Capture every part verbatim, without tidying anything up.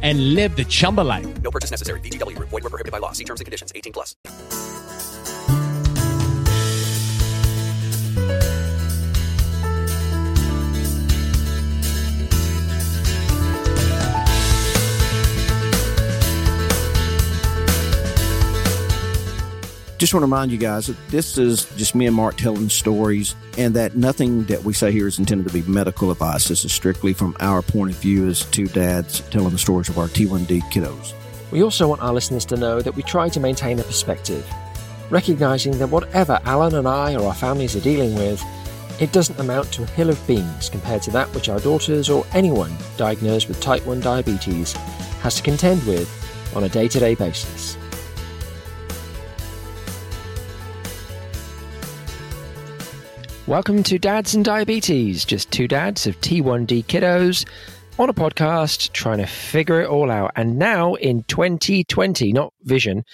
and live the Chumba life. No purchase necessary. V G W Group. Void where prohibited by law. See terms and conditions. eighteen plus. Just want to remind you guys that this is just me and Mark telling stories, and that nothing that we say here is intended to be medical advice. This is strictly from our point of view as two dads telling the stories of our T one D kiddos. We also want our listeners to know that we try to maintain a perspective, recognizing that whatever Alan and I or our families are dealing with, it doesn't amount to a hill of beans compared to that which our daughters or anyone diagnosed with type one diabetes has to contend with on a day-to-day basis. Welcome to Dads and Diabetes, just two dads of T one D kiddos on a podcast trying to figure it all out. And now in twenty twenty, not vision,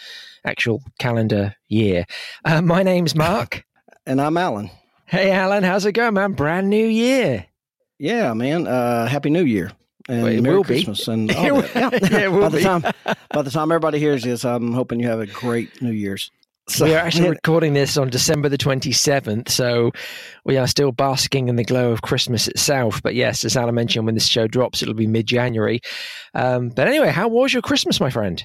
actual calendar year. Uh, my name's Mark. And I'm Alan. Hey, Alan. How's it going, man? Brand new year. Yeah, man. Uh, Happy New Year. And well, it Merry will Christmas be. And all it that. Will, yeah. Yeah, it will by the be. Time, by the time everybody hears this, I'm hoping you have a great New Year's. So we are actually recording this on December the twenty-seventh, so we are still basking in the glow of Christmas itself. But yes, as Alan mentioned, when this show drops, it'll be mid-January. Um, but anyway, how was your Christmas, my friend?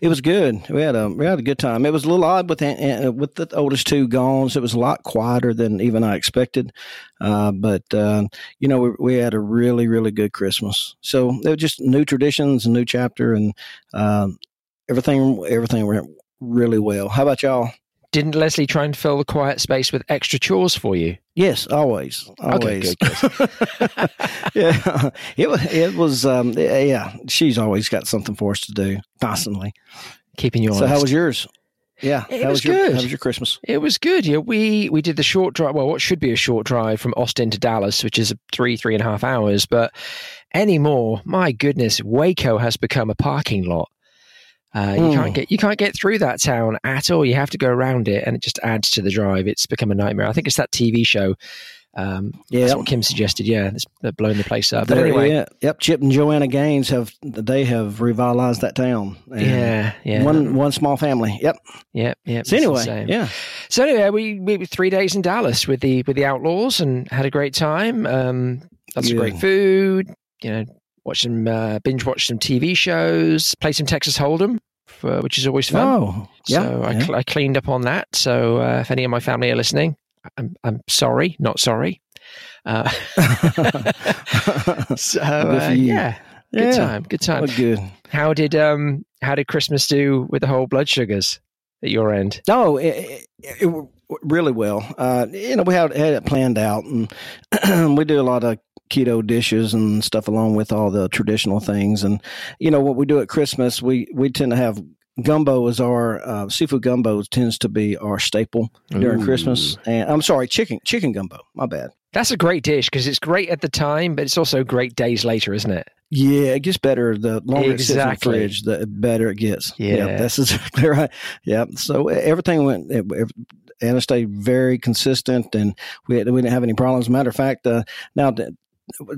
It was good. We had a we had a good time. It was a little odd with the, with the oldest two gone, so it was a lot quieter than even I expected. Uh, but uh, you know, we, we had a really really good Christmas. So there were just new traditions, a new chapter, and um, everything everything went really well. How about y'all? Didn't Leslie try and fill the quiet space with extra chores for you? Yes, always, always. Okay, good, good. yeah, it was. It was. Um, yeah, she's always got something for us to do constantly, keeping you honest. So, how was yours? Yeah, it was, was your, good. How was your Christmas? It was good. Yeah, we we did the short drive. Well, what should be a short drive from Austin to Dallas, which is three three and a half hours, but anymore, my goodness, Waco has become a parking lot. Uh, you mm. can't get you can't get through that town at all. You have to go around it, and it just adds to the drive. It's become a nightmare. I think it's that T V show. Um, yeah, that's what Kim suggested. Yeah, it's blown the place up. But there, anyway, yeah. Yep. Chip and Joanna Gaines have they have revitalized that town. And yeah, yeah. One one small family. Yep. Yep. Yep. So anyway, yeah. So anyway, we we were three days in Dallas with the with the Outlaws and had a great time. Um, lots yeah. of great food. You know. Watch some, uh, binge watch some T V shows, play some Texas Hold'em, for, which is always fun. Oh, yeah, so yeah. I, cl- I cleaned up on that. So uh, if any of my family are listening, I'm, I'm sorry, not sorry. Uh, so uh, yeah, good yeah. time, good time. Well, good. How did um how did Christmas do with the whole blood sugars at your end? Oh, it, it, it really well. Uh, you know, we had, had it planned out, and we do a lot of keto dishes and stuff along with all the traditional things. And you know what we do at Christmas, we we tend to have. Gumbo is our uh, seafood gumbo tends to be our staple during Ooh. Christmas, and I'm sorry, chicken chicken gumbo. My bad. That's a great dish because it's great at the time, but it's also great days later, isn't it? Yeah, it gets better the longer exactly. it sits in the fridge, the better it gets. Yeah, yeah that's exactly right. Yeah, so everything went. It, it, Anna stayed very consistent, and we had, we didn't have any problems. Matter of fact, uh, now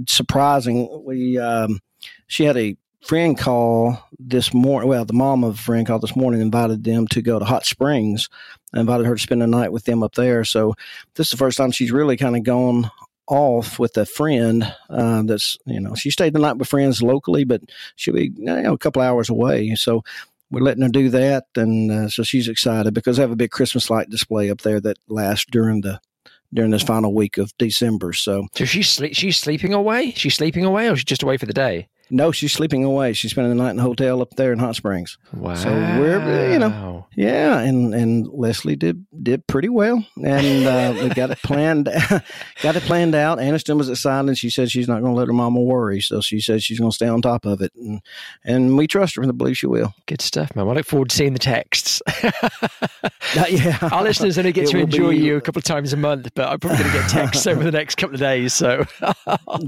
surprising, we um, she had a. friend called this morning. Well, the mom of a friend called this morning, invited them to go to Hot Springs, invited her to spend the night with them up there. So this is the first time she's really kind of gone off with a friend. Uh, that's, you know, she stayed the night with friends locally, but she'll be, you know, a couple hours away. So we're letting her do that. And uh, so she's excited because they have a big Christmas light display up there that lasts during the during this final week of December. So, so she's, sleep- she's sleeping away? She's sleeping away or she's just away for the day? No, she's sleeping away. She's spending the night in a hotel up there in Hot Springs. Wow. So we're, you know, yeah. And, and Leslie did, did pretty well. And uh, we got it planned, got it planned out. Aniston was excited and she said she's not going to let her mama worry. So she said she's going to stay on top of it. And, and we trust her and believe she will. Good stuff, man. I look forward to seeing the texts. Yeah. Our listeners only get it to enjoy be... you a couple of times a month, but I'm probably going to get texts over the next couple of days. So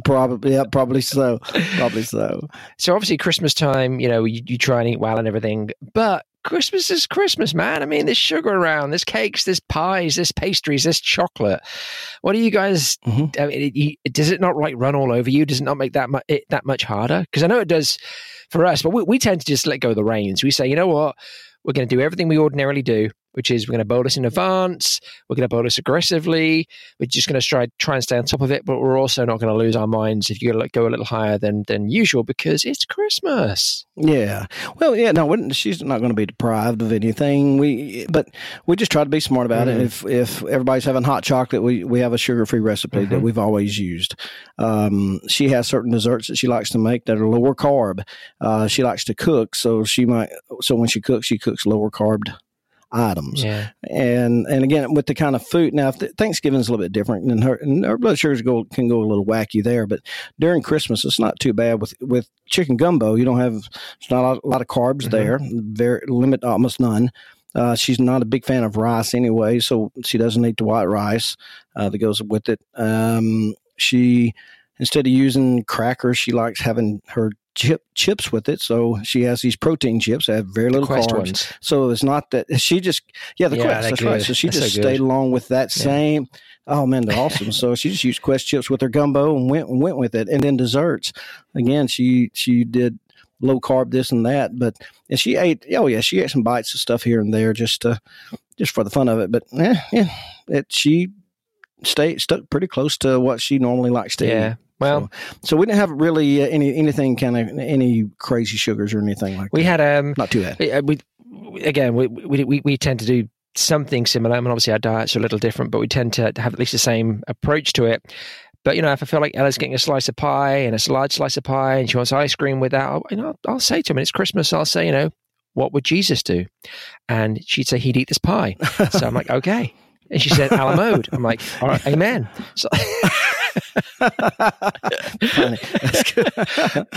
probably, yeah, probably so. Probably so. So obviously Christmas time, you know, you, you try and eat well and everything, but Christmas is Christmas, man. I mean, there's sugar around, there's cakes, there's pies, there's pastries, there's chocolate. What do you guys, mm-hmm. I mean, it, it, does it not like run all over you? Does it not make that, mu- it, that much harder? Because I know it does for us, but we, we tend to just let go of the reins. We say, you know what, we're going to do everything we ordinarily do, which is we're going to bolus in advance, we're going to bolus aggressively, we're just going to try, try and stay on top of it, but we're also not going to lose our minds if you go a little higher than, than usual because it's Christmas. Yeah. Well, yeah, no, she's not going to be deprived of anything, We, but we just try to be smart about mm-hmm. it. If if everybody's having hot chocolate, we, we have a sugar-free recipe mm-hmm. that we've always used. Um, she has certain desserts that she likes to make that are lower carb. Uh, she likes to cook, so she might. So when she cooks, she cooks lower carb items. Yeah. And and again, with the kind of food, now th- Thanksgiving is a little bit different and her, and her blood sugars go, can go a little wacky there, but during Christmas, it's not too bad with, with chicken gumbo. You don't have, it's not a lot of carbs mm-hmm. there, very limit, almost none. Uh, she's not a big fan of rice anyway, so she doesn't eat the white rice uh, that goes with it. Um, she, instead of using crackers, she likes having her chip chips with it. So she has these protein chips that have very little carbs. Ones. So it's not that she just, yeah, the yeah, Quest, that's good. Right. So she that's just so stayed along with that yeah. same, oh man, they're awesome. So she just used Quest chips with her gumbo and went, went with it. And then desserts, again, she, she did low carb this and that, but, and she ate, oh yeah, she ate some bites of stuff here and there just, to, just for the fun of it. But eh, yeah, it, she stayed, stuck pretty close to what she normally likes to yeah. eat. Well, so, so we didn't have really uh, any anything kind of any crazy sugars or anything like we that. We had um not too bad. We, we again we, we we we tend to do something similar. I mean, obviously our diets are a little different, but we tend to have at least the same approach to it. But you know, if I feel like Ella's getting a slice of pie and a large slice of pie, and she wants ice cream with that, I'll, you know, I'll say to her, it's Christmas. I'll say, you know, what would Jesus do? And she'd say he'd eat this pie. So I'm like, okay. And she said, "A la mode." I'm like, all right, amen. So. Funny. That's good.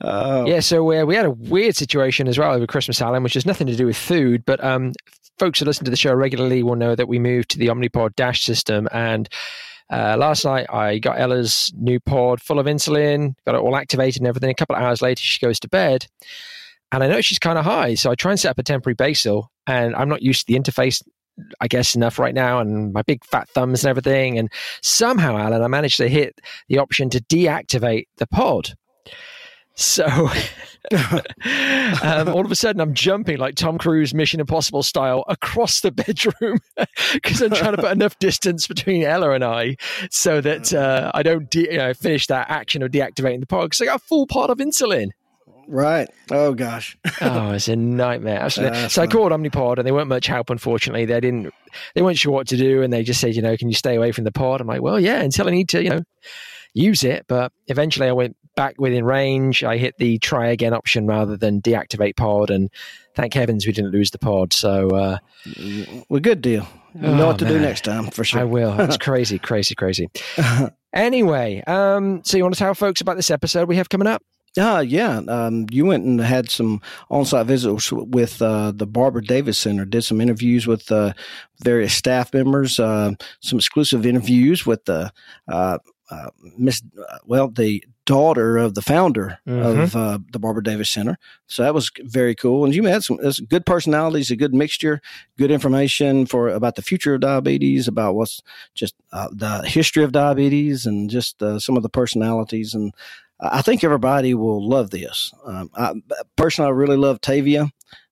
oh. Yeah, so uh, we had a weird situation as well over Christmas, Alan, which has nothing to do with food, but um, folks who listen to the show regularly will know that we moved to the Omnipod Dash system, and uh, last night I got Ella's new pod full of insulin, got it all activated and everything. A couple of hours later, she goes to bed, and I know she's kind of high, so I try and set up a temporary basal, and I'm not used to the interface I guess enough right now, and my big fat thumbs and everything. And somehow, Alan, I managed to hit the option to deactivate the pod. So um, all of a sudden I'm jumping like Tom Cruise Mission Impossible style across the bedroom because I'm trying to put enough distance between Ella and I so that uh, I don't de- you know, finish that action of deactivating the pod because I got a full pod of insulin. Right. Oh, gosh. Oh, it's a nightmare. Absolutely. Uh, so fun. I called Omnipod and they weren't much help, unfortunately. They didn't, they weren't sure what to do. And they just said, you know, can you stay away from the pod? I'm like, well, yeah, until I need to, you know, use it. But eventually I went back within range. I hit the try again option rather than deactivate pod. And thank heavens we didn't lose the pod. So, uh, well, good deal. We'll oh, know what to man. do next time for sure. I will. That's crazy, crazy, crazy. Anyway, um, so you want to tell folks about this episode we have coming up? Uh, yeah, um, you went and had some on-site visits with uh, the Barbara Davis Center, did some interviews with uh, various staff members, uh, some exclusive interviews with the uh, uh, Miss, well, the daughter of the founder mm-hmm. of uh, the Barbara Davis Center. So that was very cool. And you had some good personalities, a good mixture, good information for about the future of diabetes, about what's just uh, the history of diabetes and just uh, some of the personalities. And I think everybody will love this. Um, I, personally, I really love Tavia.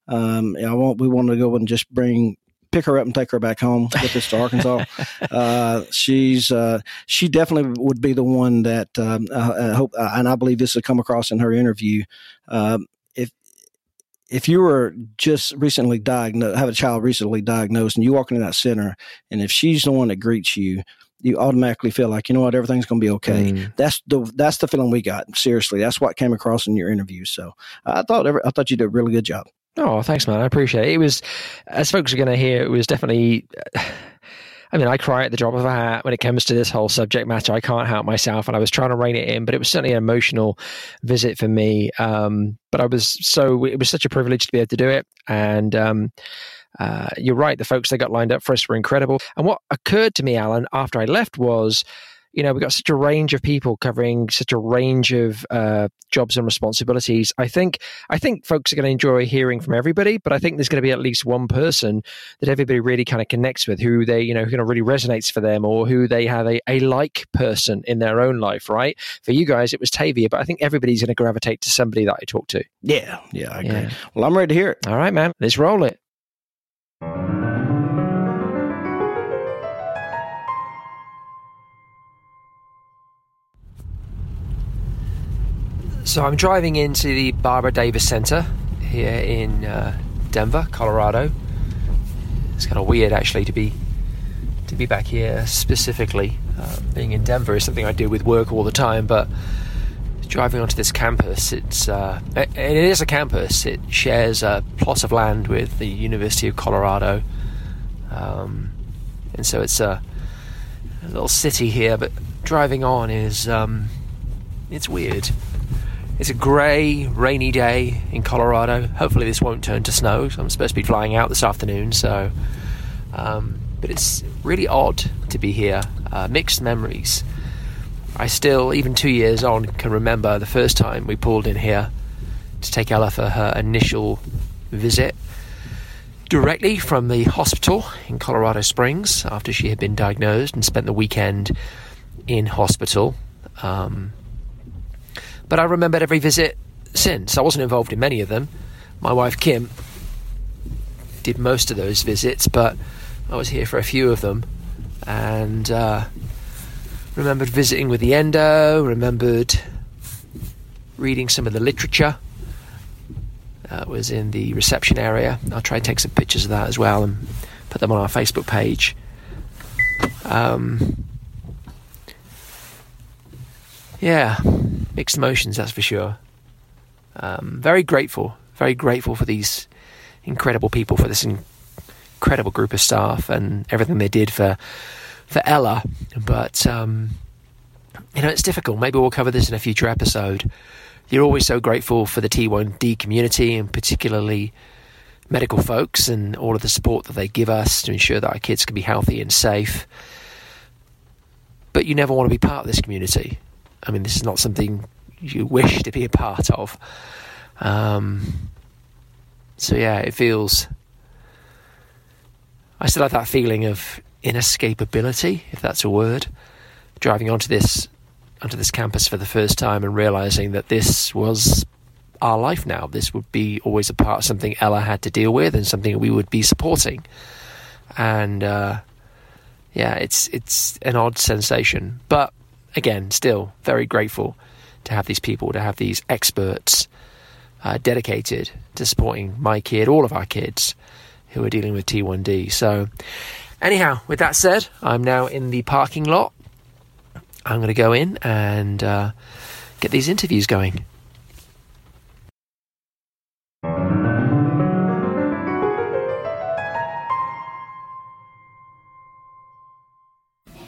Um, I want, we wanted to go and just bring, pick her up and take her back home, get this to Arkansas. uh, she's, uh, she definitely would be the one that, um, I, I hope, and I believe this will come across in her interview. Um, if, if you were just recently diagnosed, have a child recently diagnosed and you walk into that center, and if she's the one that greets you, you automatically feel like, you know what, everything's going to be okay. Mm. That's the that's the feeling we got. Seriously, that's what came across in your interview. So I thought every, I thought you did a really good job. Oh, thanks, man. I appreciate it. It was, as folks are going to hear, it was definitely. I mean, I cry at the drop of a hat when it comes to this whole subject matter. I can't help myself, and I was trying to rein it in, but it was certainly an emotional visit for me. Um, but I was so it was such a privilege to be able to do it, and. Um, Uh, you're right. The folks they got lined up for us were incredible. And what occurred to me, Alan, after I left was, you know, we got such a range of people covering such a range of uh, jobs and responsibilities. I think I think folks are going to enjoy hearing from everybody, but I think there's going to be at least one person that everybody really kind of connects with, who they, you know, who kind of really resonates for them, or who they have a, a like person in their own life, right? For you guys, it was Tavia, but I think everybody's going to gravitate to somebody that I talk to. Yeah, yeah, I agree. Yeah. Well, I'm ready to hear it. All right, man. Let's roll it. So I'm driving into the Barbara Davis Center here in uh, Denver, Colorado. It's kind of weird, actually, to be to be back here specifically. Uh, being in Denver is something I do with work all the time, but driving onto this campus, it's uh, it, it is a campus. It shares a plot of land with the University of Colorado, um, and so it's a, a little city here. But driving on is um, it's weird. It's a grey, rainy day in Colorado. Hopefully this won't turn to snow. I'm supposed to be flying out this afternoon, so... Um, but it's really odd to be here. Uh, mixed memories. I still, even two years on, can remember the first time we pulled in here to take Ella for her initial visit directly from the hospital in Colorado Springs after she had been diagnosed and spent the weekend in hospital. Um... But I remembered every visit since. I wasn't involved in many of them. My wife, Kim, did most of those visits, but I was here for a few of them. And uh, remembered visiting with the endo, remembered reading some of the literature that was in the reception area. I'll try and take some pictures of that as well and put them on our Facebook page. Um, yeah. Mixed emotions, that's for sure. Um, very grateful, very grateful for these incredible people, for this in- incredible group of staff and everything they did for for Ella. But, um, you know, it's difficult. Maybe we'll cover this in a future episode. You're always so grateful for the T one D community and particularly medical folks and all of the support that they give us to ensure that our kids can be healthy and safe. But you never want to be part of this community. I mean, this is not something you wish to be a part of. Um, so, yeah, it feels... I still have that feeling of inescapability, if that's a word. Driving onto this onto this campus for the first time and realising that this was our life now. This would be always a part of something Ella had to deal with and something we would be supporting. And, uh, yeah, it's it's an odd sensation. But... Again, still very grateful to have these people, to have these experts uh, dedicated to supporting my kid, all of our kids who are dealing with T one D. So anyhow, with that said, I'm now in the parking lot. I'm going to go in and uh, get these interviews going.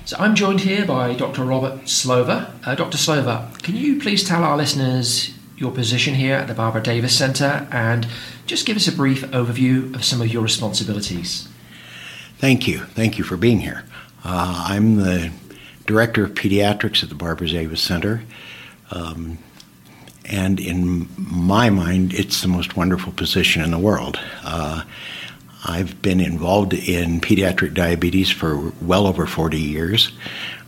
So I'm joined here by Doctor Robert Slover. Uh, Doctor Slover, can you please tell our listeners your position here at the Barbara Davis Center and just give us a brief overview of some of your responsibilities? Thank you. Thank you for being here. Uh, I'm the Director of Pediatrics at the Barbara Davis Center. Um, and in my mind, it's the most wonderful position in the world. Uh, I've been involved in pediatric diabetes for well over forty years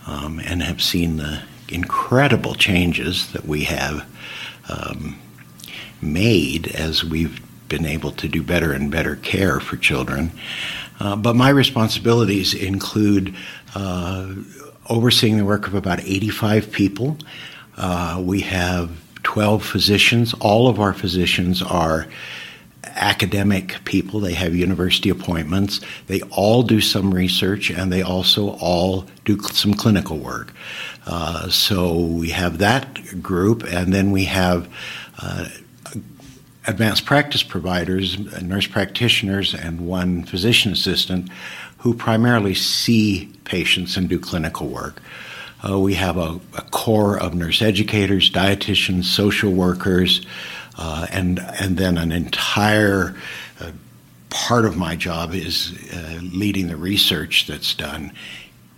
um, and have seen the incredible changes that we have um, made as we've been able to do better and better care for children. Uh, but my responsibilities include uh, overseeing the work of about eighty-five people. Uh, we have twelve physicians. All of our physicians are academic people. They have university appointments. They all do some research, and they also all do cl- some clinical work. Uh, so we have that group, and then we have uh, advanced practice providers, nurse practitioners, and one physician assistant who primarily see patients and do clinical work. Uh, we have a, a core of nurse educators, dietitians, social workers, Uh, and and then an entire uh, part of my job is uh, leading the research that's done,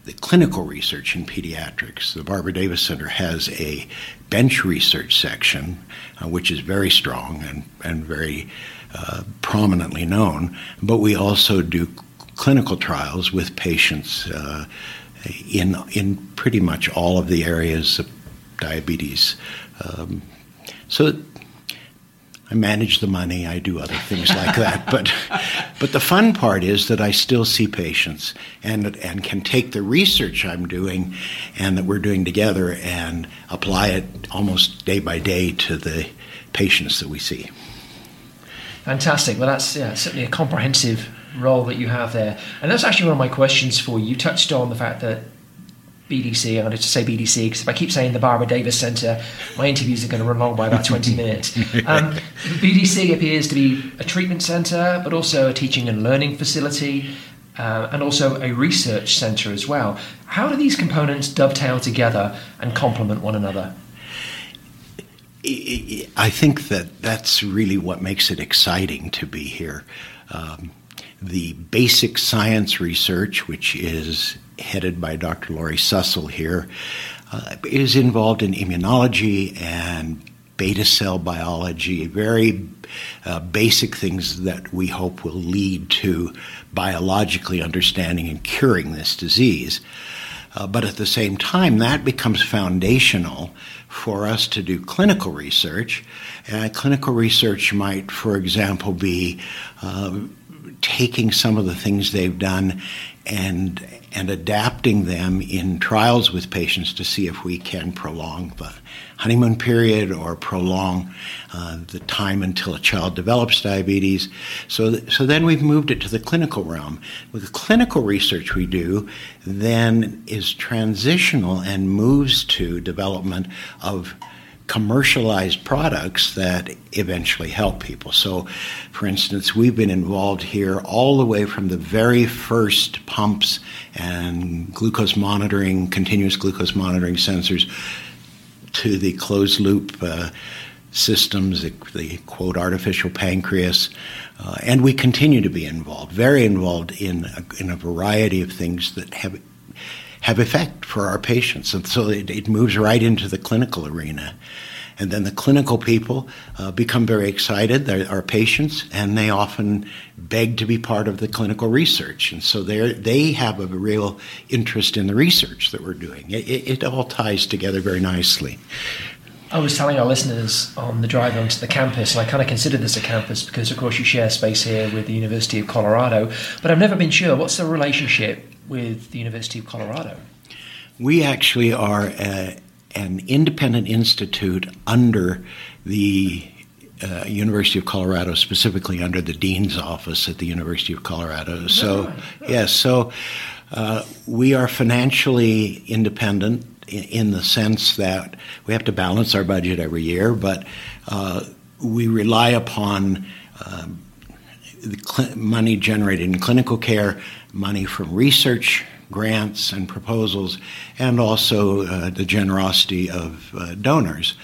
the clinical research in pediatrics. The Barbara Davis Center has a bench research section, uh, which is very strong and, and very uh, prominently known, but we also do clinical trials with patients uh, in, in pretty much all of the areas of diabetes. Um, so... I manage the money, I do other things like that. But but the fun part is that I still see patients and and can take the research I'm doing and that we're doing together and apply it almost day by day to the patients that we see. Fantastic. Well, that's yeah, certainly a comprehensive role that you have there. And that's actually one of my questions for you. You touched on the fact that B D C, I wanted to say B D C because if I keep saying the Barbara Davis Center, my interviews are going to run long by about twenty minutes. Um, B D C appears to be a treatment center, but also a teaching and learning facility, uh, and also a research center as well. How do these components dovetail together and complement one another? I think that that's really what makes it exciting to be here. Um, the basic science research, which is headed by Doctor Lori Sussel here, uh, is involved in immunology and beta cell biology, very uh, basic things that we hope will lead to biologically understanding and curing this disease. Uh, but at the same time, that becomes foundational for us to do clinical research. Uh, clinical research might, for example, be uh, taking some of the things they've done and and adapting them in trials with patients to see if we can prolong the honeymoon period or prolong uh, the time until a child develops diabetes. So, th- so then we've moved it to the clinical realm. With the clinical research we do then is transitional and moves to development of commercialized products that eventually help people. So, for instance, we've been involved here all the way from the very first pumps and glucose monitoring, continuous glucose monitoring sensors, to the closed-loop uh, systems, the, the, quote, artificial pancreas. Uh, and we continue to be involved, very involved in a, in a variety of things that have have effect for our patients. And so it, it moves right into the clinical arena. And then the clinical people uh, become very excited. They're our patients, and they often beg to be part of the clinical research. And so they they have a real interest in the research that we're doing. It, it, it all ties together very nicely. I was telling our listeners on the drive onto the campus, and I kind of consider this a campus because, of course, you share space here with the University of Colorado, but I've never been sure, what's the relationship with the University of Colorado? We actually are a, an independent institute under the uh, University of Colorado, specifically under the dean's office at the University of Colorado. So, right. yes, yeah, so uh, we are financially independent in, in the sense that we have to balance our budget every year, but uh, we rely upon uh, the cl- money generated in clinical care, money from research, grants and proposals, and also uh, the generosity of uh, donors.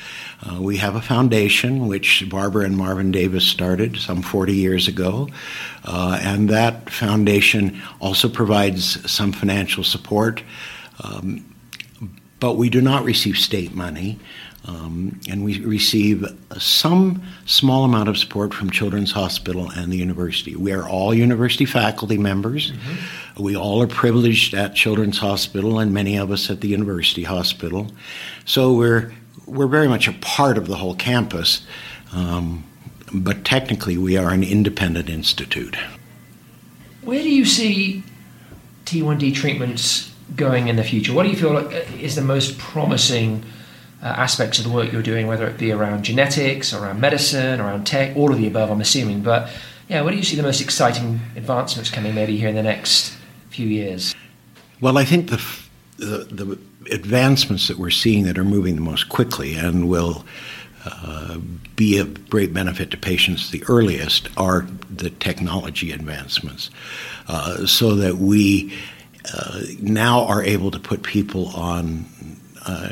Uh, we have a foundation which Barbara and Marvin Davis started some forty years ago, uh, and that foundation also provides some financial support, um, but we do not receive state money, um, and we receive some small amount of support from Children's Hospital and the university. We are all university faculty members. Mm-hmm. We all are privileged at Children's Hospital, and many of us at the University Hospital. So we're we're very much a part of the whole campus, um, but technically we are an independent institute. Where do you see T one D treatments going in the future? What do you feel like is the most promising uh, aspects of the work you're doing, whether it be around genetics, around medicine, around tech, all of the above, I'm assuming. But yeah, where do you see the most exciting advancements coming maybe here in the next few years? Well, I think the, the the advancements that we're seeing that are moving the most quickly and will uh, be of great benefit to patients the earliest are the technology advancements, uh, so that we uh, now are able to put people on uh,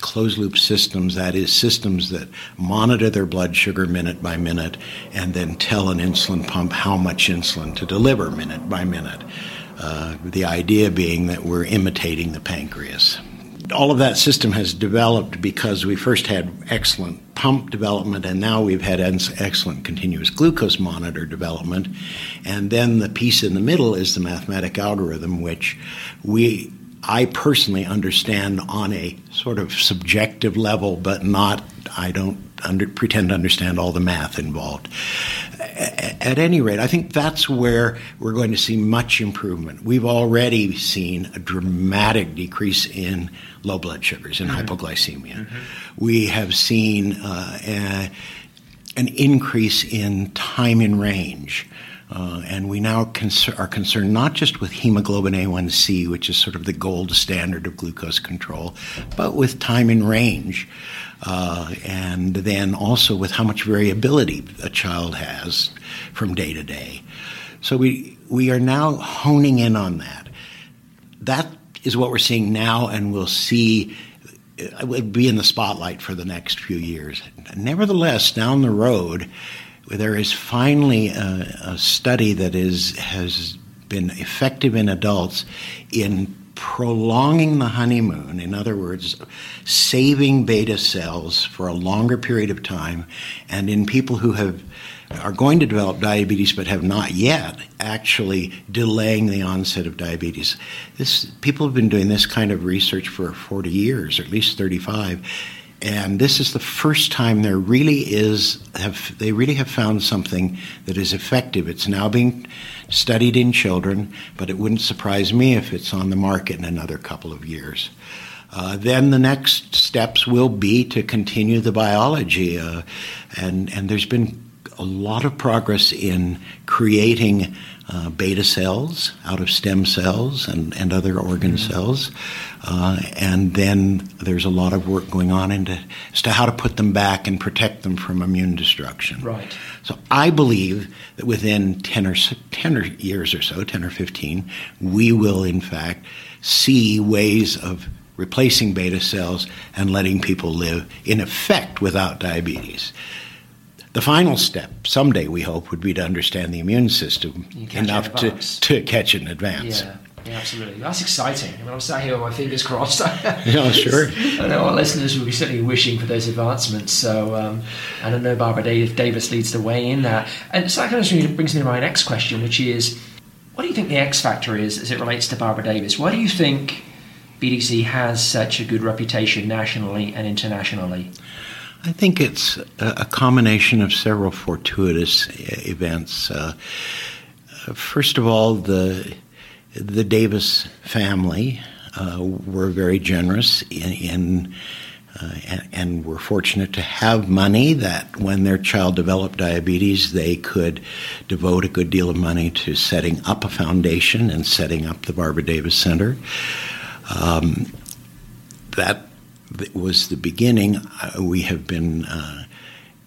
closed-loop systems, that is, systems that monitor their blood sugar minute by minute and then tell an insulin pump how much insulin to deliver minute by minute. Uh, the idea being that we're imitating the pancreas. All of that system has developed because we first had excellent pump development, and now we've had excellent continuous glucose monitor development. And then the piece in the middle is the mathematic algorithm, which we I personally understand on a sort of subjective level, but not, I don't under, pretend to understand all the math involved. A- at any rate, I think that's where we're going to see much improvement. We've already seen a dramatic decrease in low blood sugars, in mm-hmm. hypoglycemia. Mm-hmm. We have seen uh, a, an increase in time in range. Uh, and we now cons- are concerned not just with hemoglobin A one C, which is sort of the gold standard of glucose control, but with time in range, uh, and then also with how much variability a child has from day to day. So we we are now honing in on that. That is what we're seeing now, and we'll see. It will be in the spotlight for the next few years. Nevertheless, down the road, there is finally a, a study that is has been effective in adults in prolonging the honeymoon, in other words, saving beta cells for a longer period of time, and in people who have are going to develop diabetes but have not yet, actually delaying the onset of diabetes. This people have been doing this kind of research for forty years, or at least thirty-five. And this is the first time there really is, have, they really have found something that is effective. It's now being studied in children, but it wouldn't surprise me if it's on the market in another couple of years. Uh, then the next steps will be to continue the biology. Uh, and, and there's been a lot of progress in creating uh, beta cells out of stem cells and, and other organ mm-hmm. cells. Uh, and then there's a lot of work going on into, as to how to put them back and protect them from immune destruction. Right. So I believe that within ten or ten years or so, ten or fifteen, we will in fact see ways of replacing beta cells and letting people live, in effect, without diabetes. The final step, someday we hope, would be to understand the immune system enough to, to catch it in advance. Yeah, yeah, absolutely. That's exciting. I mean, I'm sat here with my fingers crossed. Yeah, sure. I know our listeners will be certainly wishing for those advancements. So um, I don't know, Barbara Davis leads the way in that. And so that kind of brings me to my next question, which is, what do you think the X factor is as it relates to Barbara Davis? Why do you think B D C has such a good reputation nationally and internationally? I think it's a combination of several fortuitous events. Uh, first of all, the the Davis family uh, were very generous in, in Uh, and, and were fortunate to have money that when their child developed diabetes, they could devote a good deal of money to setting up a foundation and setting up the Barbara Davis Center. Um, that was the beginning. Uh, we have been uh,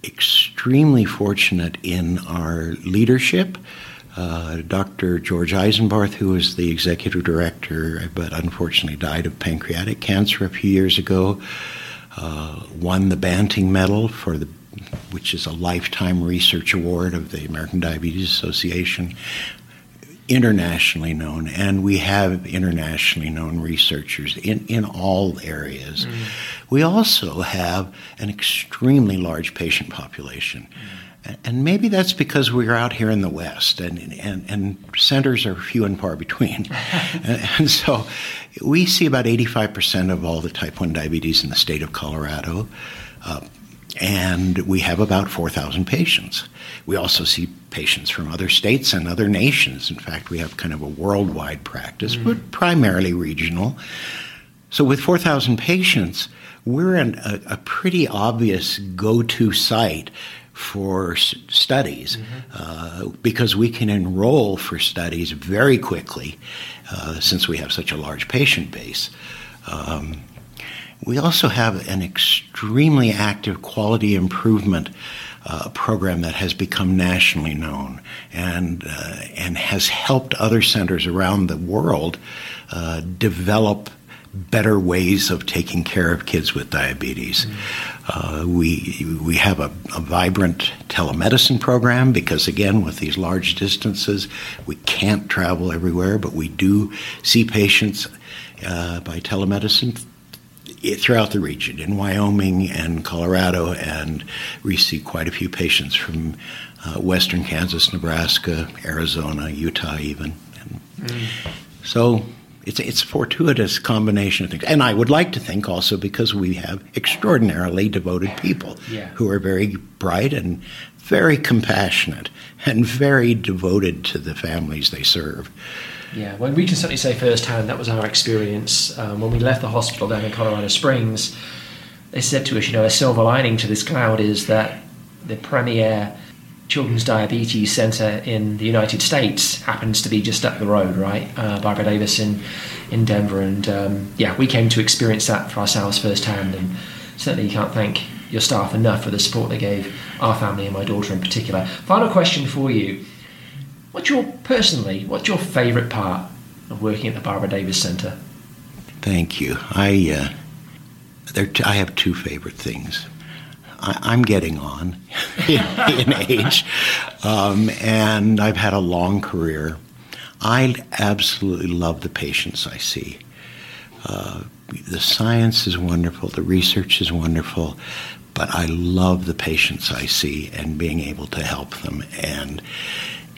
extremely fortunate in our leadership. Uh, Doctor George Eisenbarth, who was the executive director, but unfortunately died of pancreatic cancer a few years ago, Uh, won the Banting Medal, for the, which is a lifetime research award of the American Diabetes Association, internationally known. And we have internationally known researchers in, in all areas. Mm. We also have an extremely large patient population. Mm. And maybe that's because we're out here in the West, and, and, and centers are few and far between. and, and so... We see about eighty-five percent of all the type one diabetes in the state of Colorado, uh, and we have about four thousand patients. We also see patients from other states and other nations. In fact, we have kind of a worldwide practice, mm. but primarily regional. So with four thousand patients, we're an, a, a pretty obvious go-to site for s- studies mm-hmm. uh, because we can enroll for studies very quickly uh, since we have such a large patient base. Um, we also have an extremely active quality improvement uh, program that has become nationally known and uh, and has helped other centers around the world uh, develop better ways of taking care of kids with diabetes. Mm-hmm. Uh, we we have a, a vibrant telemedicine program because, again, with these large distances, we can't travel everywhere, but we do see patients uh, by telemedicine throughout the region, in Wyoming and Colorado, and we see quite a few patients from uh, western Kansas, Nebraska, Arizona, Utah even. And mm-hmm. So... It's it's a fortuitous combination of things. And I would like to think also because we have extraordinarily devoted people yeah. who are very bright and very compassionate and very devoted to the families they serve. Yeah, well, we can certainly say firsthand that was our experience. Um, when we left the hospital down in Colorado Springs, they said to us, you know, a silver lining to this cloud is that the premier Children's Diabetes Center in the United States happens to be just up the road, right? Uh, Barbara Davis in, in Denver. And um, yeah, we came to experience that for ourselves firsthand. And certainly you can't thank your staff enough for the support they gave our family and my daughter in particular. Final question for you. What's your, personally, what's your favorite part of working at the Barbara Davis Center? Thank you. I, uh, there t- I have two favorite things. I'm getting on in, in age, um, and I've had a long career. I absolutely love the patients I see. Uh, the science is wonderful, the research is wonderful, but I love the patients I see and being able to help them. And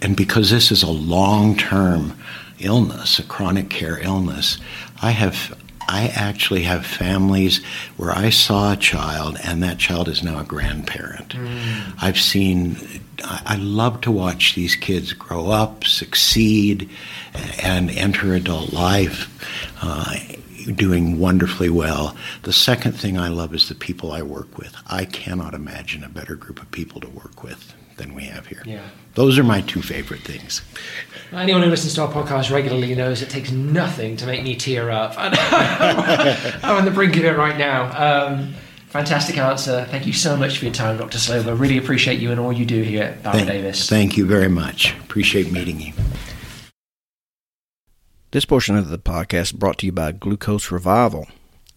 and because this is a long-term illness, a chronic care illness, I have... I actually have families where I saw a child and that child is now a grandparent. Mm. I've seen, I love to watch these kids grow up, succeed, and enter adult life, uh, doing wonderfully well. The second thing I love is the people I work with. I cannot imagine a better group of people to work with than we have here. Yeah. Those are my two favorite things. Anyone who listens to our podcast regularly knows it takes nothing to make me tear up. I'm on the brink of it right now. Um, fantastic answer. Thank you so much for your time, Doctor Slover. Really appreciate you and all you do here at Barbara thank, Davis. Thank you very much. Appreciate meeting you. This portion of the podcast brought to you by Glucose Revival.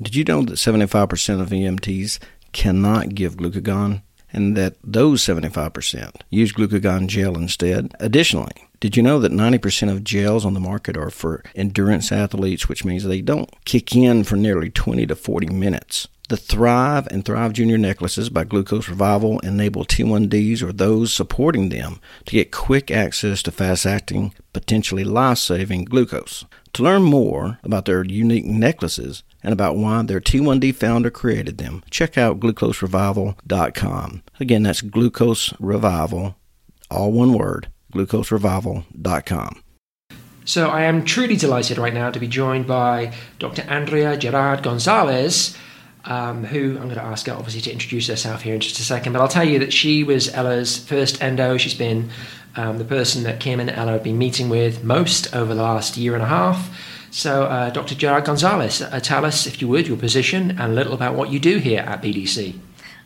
Did you know that seventy-five percent of E M Ts cannot give glucagon, and that those seventy-five percent use glucagon gel instead? Additionally, did you know that ninety percent of gels on the market are for endurance athletes, which means they don't kick in for nearly twenty to forty minutes? The Thrive and Thrive Junior necklaces by Glucose Revival enable T one Ds or those supporting them to get quick access to fast-acting, potentially life-saving glucose. To learn more about their unique necklaces and about why their T one D founder created them, check out glucose revival dot com. Again, that's Glucose Revival, all one word, glucose revival dot com. So I am truly delighted right now to be joined by Doctor Andrea Gerard González, um, who I'm going to ask her obviously to introduce herself here in just a second, but I'll tell you that she was Ella's first endo. She's been um, the person that Kim and Ella have been meeting with most over the last year and a half. So uh, Doctor Gerard González, uh, tell us, if you would, your position and a little about what you do here at B D C.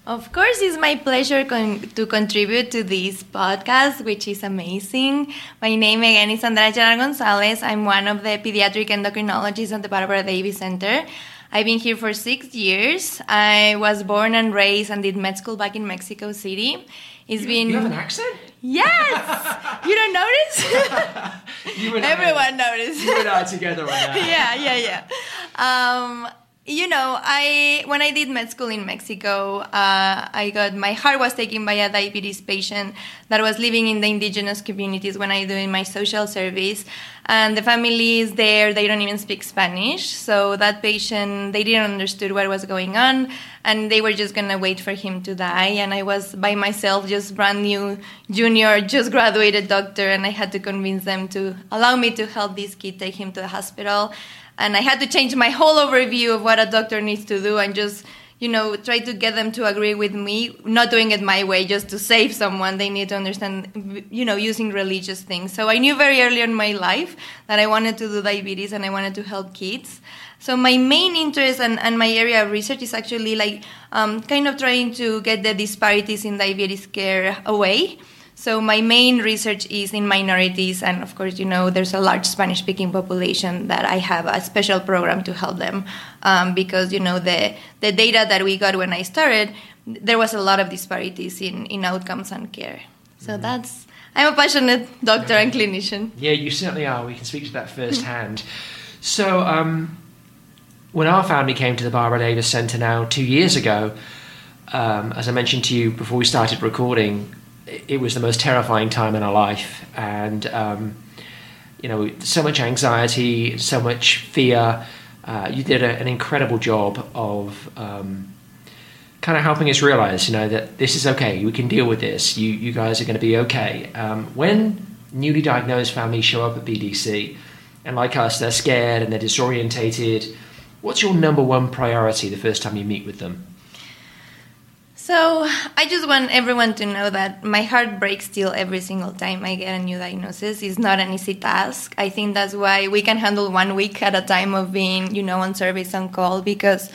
Of course, it's my pleasure con- to contribute to this podcast, which is amazing. My name again is Sandra Gerard González. I'm one of the pediatric endocrinologists at the Barbara Davis Center. I've been here for six years. I was born and raised and did med school back in Mexico City. It's you, been. You have an accent? Yes! You don't notice? you and Everyone noticed. You and I are together on that. yeah, yeah, yeah. Um, You know, I when I did med school in Mexico, uh, I got my heart was taken by a diabetes patient that was living in the indigenous communities when I doing my social service. And the family is there, they don't even speak Spanish. So that patient, they didn't understood what was going on. And they were just going to wait for him to die. And I was by myself, just brand new junior, just graduated doctor. And I had to convince them to allow me to help this kid, take him to the hospital. And I had to change my whole overview of what a doctor needs to do and just, you know, try to get them to agree with me, not doing it my way, just to save someone. They need to understand, you know, using religious things. So I knew very early in my life that I wanted to do diabetes and I wanted to help kids. So my main interest and, and my area of research is actually like um, kind of trying to get the disparities in diabetes care away. So my main research is in minorities, and of course, you know, there's a large Spanish-speaking population that I have a special program to help them um, because, you know, the, the data that we got when I started, there was a lot of disparities in, in outcomes and care. So mm-hmm. that's, I'm a passionate doctor and clinician. Yeah, you certainly are. We can speak to that firsthand. So um, when our family came to the Barbara Davis Center now two years ago, um, as I mentioned to you before we started recording, it was the most terrifying time in our life, and um, you know, so much anxiety, so much fear. Uh, you did a, an incredible job of um, kind of helping us realize, you know, that this is okay. We can deal with this. You, you guys are going to be okay. Um, when newly diagnosed families show up at B D C, and like us, they're scared and they're disorientated. What's your number one priority the first time you meet with them? So I just want everyone to know that my heart breaks still every single time I get a new diagnosis. It's not an easy task. I think that's why we can handle one week at a time of being, you know, on service, on call, because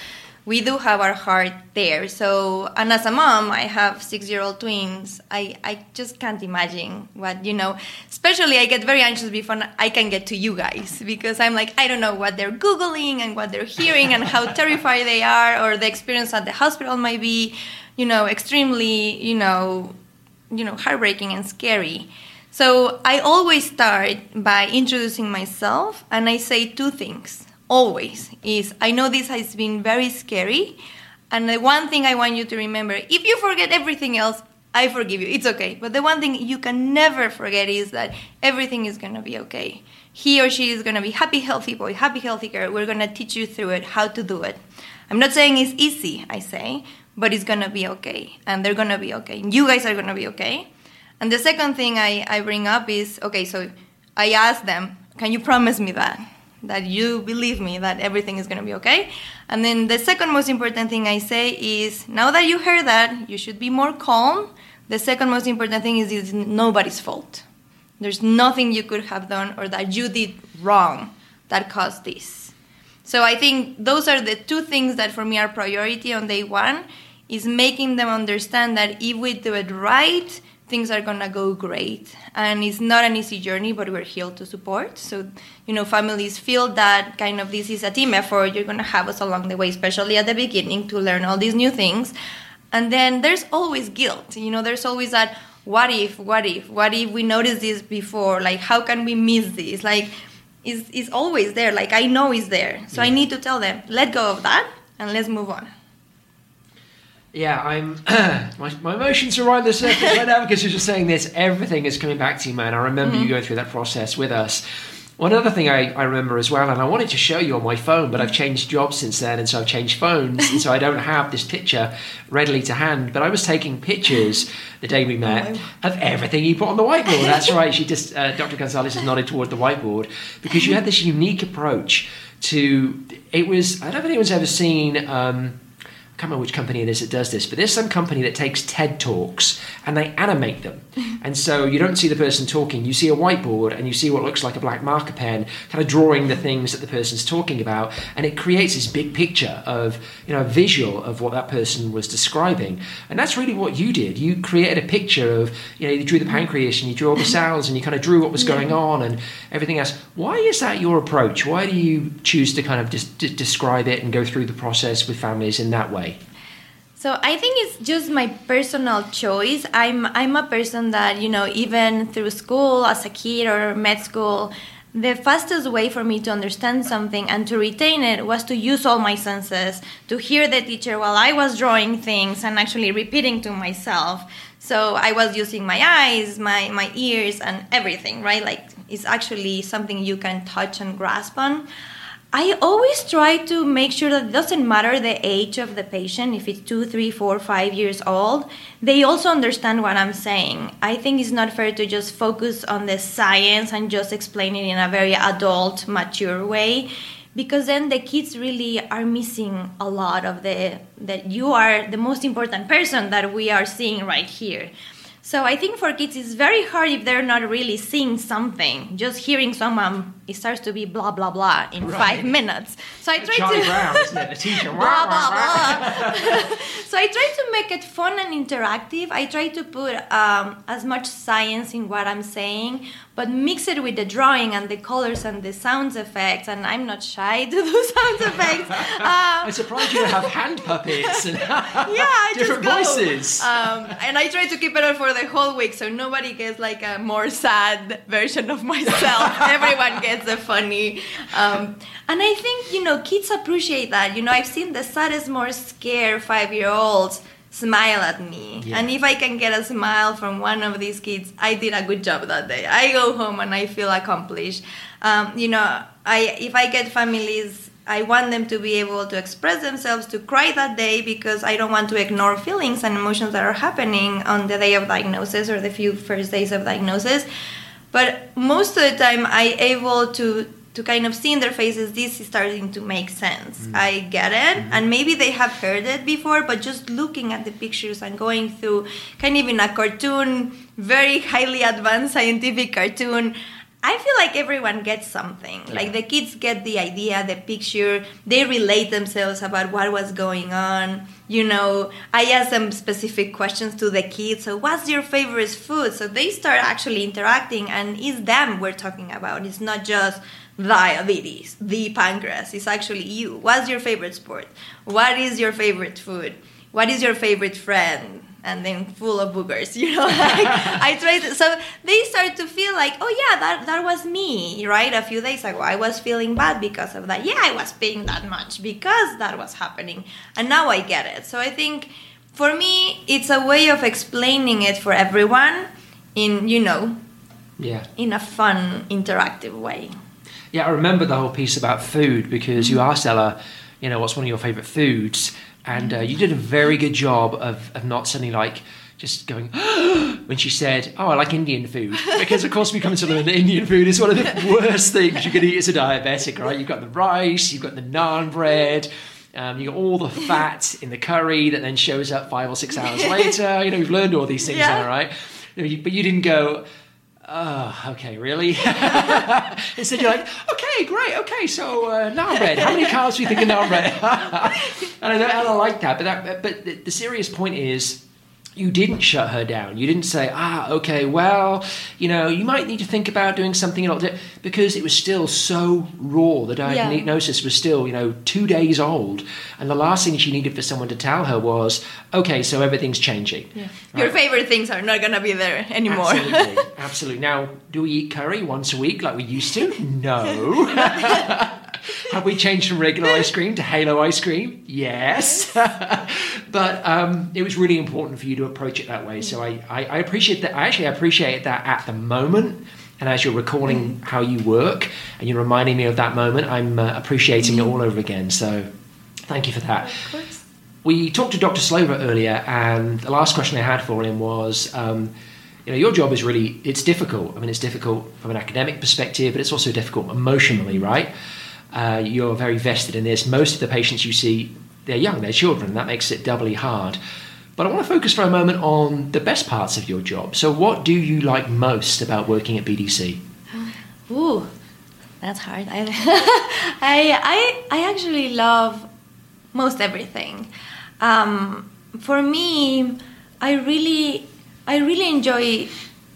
we do have our heart there. So, and as a mom, I have six-year-old twins. I, I just can't imagine what, you know, especially I get very anxious before I can get to you guys, because I'm like, I don't know what they're Googling and what they're hearing and how terrified they are, or the experience at the hospital might be, you know, extremely, you know, you know, heartbreaking and scary. So I always start by introducing myself, and I say two things, always, is I know this has been very scary, and the one thing I want you to remember, if you forget everything else, I forgive you, it's okay. But the one thing you can never forget is that everything is going to be okay. He or she is going to be happy, healthy boy, happy, healthy girl. We're going to teach you through it how to do it. I'm not saying it's easy, I say, but it's going to be okay, and they're going to be okay. You guys are going to be okay. And the second thing I, I bring up is, okay, so I ask them, can you promise me that, that you believe me, that everything is going to be okay? And then the second most important thing I say is, now that you heard that, you should be more calm. The second most important thing is it's nobody's fault. There's nothing you could have done or that you did wrong that caused this. So I think those are the two things that for me are priority on day one, is making them understand that if we do it right, things are going to go great. And it's not an easy journey, but we're here to support. So, you know, families feel that kind of this is a team effort. You're going to have us along the way, especially at the beginning, to learn all these new things. And then there's always guilt. You know, there's always that, what if, what if, what if we noticed this before? Like, how can we miss this? Like, Is is always there, like I know it's there. So yeah. I need to tell them, let go of that and let's move on. Yeah, I'm my, my emotions are right on the surface right now because you're just saying this, everything is coming back to you, man. I remember mm-hmm. you going through that process with us. One other thing I, I remember as well, and I wanted to show you on my phone, but I've changed jobs since then, and so I've changed phones, and so I don't have this picture readily to hand, but I was taking pictures the day we met of everything you put on the whiteboard. That's right, she just uh, Doctor González has nodded toward the whiteboard, because you had this unique approach to, it was, I don't think anyone's ever seen um, I can't remember which company it is that does this, but there's some company that takes TED Talks and they animate them. And so you don't see the person talking. You see a whiteboard and you see what looks like a black marker pen kind of drawing the things that the person's talking about. And it creates this big picture of, you know, a visual of what that person was describing. And that's really what you did. You created a picture of, you know, you drew the pancreas and you drew all the cells and you kind of drew what was going yeah. on and everything else. Why is that your approach? Why do you choose to kind of just d- describe it and go through the process with families in that way? So I think it's just my personal choice. I'm I'm a person that, you know, even through school, as a kid or med school, the fastest way for me to understand something and to retain it was to use all my senses, to hear the teacher while I was drawing things and actually repeating to myself. So I was using my eyes, my, my ears, and everything, right? Like, it's actually something you can touch and grasp on. I always try to make sure that it doesn't matter the age of the patient, if it's two, three, four, five years old, they also understand what I'm saying. I think it's not fair to just focus on the science and just explain it in a very adult, mature way, because then the kids really are missing a lot of the, that you are the most important person that we are seeing right here. So I think for kids it's very hard if they're not really seeing something. Just hearing someone, it starts to be blah, blah, blah in right. five minutes. So I try Charlie to... Brown, isn't it? The teacher. Blah, blah, blah. So I try to make it fun and interactive. I try to put um, as much science in what I'm saying, but mix it with the drawing and the colors and the sound effects. And I'm not shy to do sound effects. Um, I'm surprised you don't have hand puppets and yeah, different just voices. Um, and I try to keep it on for the whole week, so nobody gets like a more sad version of myself. Everyone gets a funny. Um, and I think, you know, kids appreciate that. You know, I've seen the saddest, more scared five-year-olds smile at me. Yeah. And if I can get a smile from one of these kids, I did a good job that day. I go home and I feel accomplished. Um, you know, I if I get families, I want them to be able to express themselves, to cry that day, because I don't want to ignore feelings and emotions that are happening on the day of diagnosis or the few first days of diagnosis. But most of the time, I able to to kind of see in their faces, this is starting to make sense. Mm-hmm. I get it. Mm-hmm. And maybe they have heard it before, but just looking at the pictures and going through kind of in a cartoon, very highly advanced scientific cartoon, I feel like everyone gets something. Yeah. Like the kids get the idea, the picture. They relate themselves about what was going on. You know, I ask them specific questions to the kids. So what's your favorite food? So they start actually interacting, and it's them we're talking about. It's not just diabetes, the pancreas. It's actually you. What's your favorite sport? What is your favorite food? What is your favorite friend? And then full of boogers, you know. Like, I tried, to, so they start to feel like, oh yeah, that that was me, right? A few days ago, I was feeling bad because of that. Yeah, I was paying that much because that was happening, and now I get it. So I think, for me, it's a way of explaining it for everyone, in you know, yeah, in a fun, interactive way. Yeah, I remember the whole piece about food because you asked Ella, you know, what's one of your favorite foods? And uh, you did a very good job of, of not suddenly like just going when she said, oh, I like Indian food. Because, of course, we come to learn that Indian food is one of the worst things you could eat as a diabetic, right? You've got the rice, you've got the naan bread. Um, you got all the fat in the curry that then shows up five or six hours later. You know, we've learned all these things yeah. now, right? You know, you, but you didn't go... oh, okay, really? Instead, you're like, okay, great, okay, so uh, naan bread. How many carbs do you think of naan bread? And I know Ella liked that, but that, but the, the serious point is you didn't shut her down. You didn't say, ah, okay, well, you know, you might need to think about doing something a lot different, because it was still so raw. The diagnosis yeah. was still, you know, two days old. And the last thing she needed for someone to tell her was, okay, so everything's changing. Yeah. Right. Your favorite things are not going to be there anymore. Absolutely. Absolutely. Now, do we eat curry once a week like we used to? No. Have we changed from regular ice cream to Halo ice cream? Yes. But um, it was really important for you to approach it that way. So I, I, I appreciate that. Actually, I appreciate that at the moment. And as you're recalling mm. how you work and you're reminding me of that moment, I'm uh, appreciating mm. it all over again. So thank you for that. Of course. We talked to Doctor Slover earlier, and the last question I had for him was... Um, you know, your job is really, it's difficult. I mean, it's difficult from an academic perspective, but it's also difficult emotionally, right? Uh, you're very vested in this. Most of the patients you see they're young, they're children, and that makes it doubly hard. But I want to focus for a moment on the best parts of your job. So what do you like most about working at B D C? Ooh, that's hard. I, I, I, I actually love most everything. Um, for me, I really, I really enjoy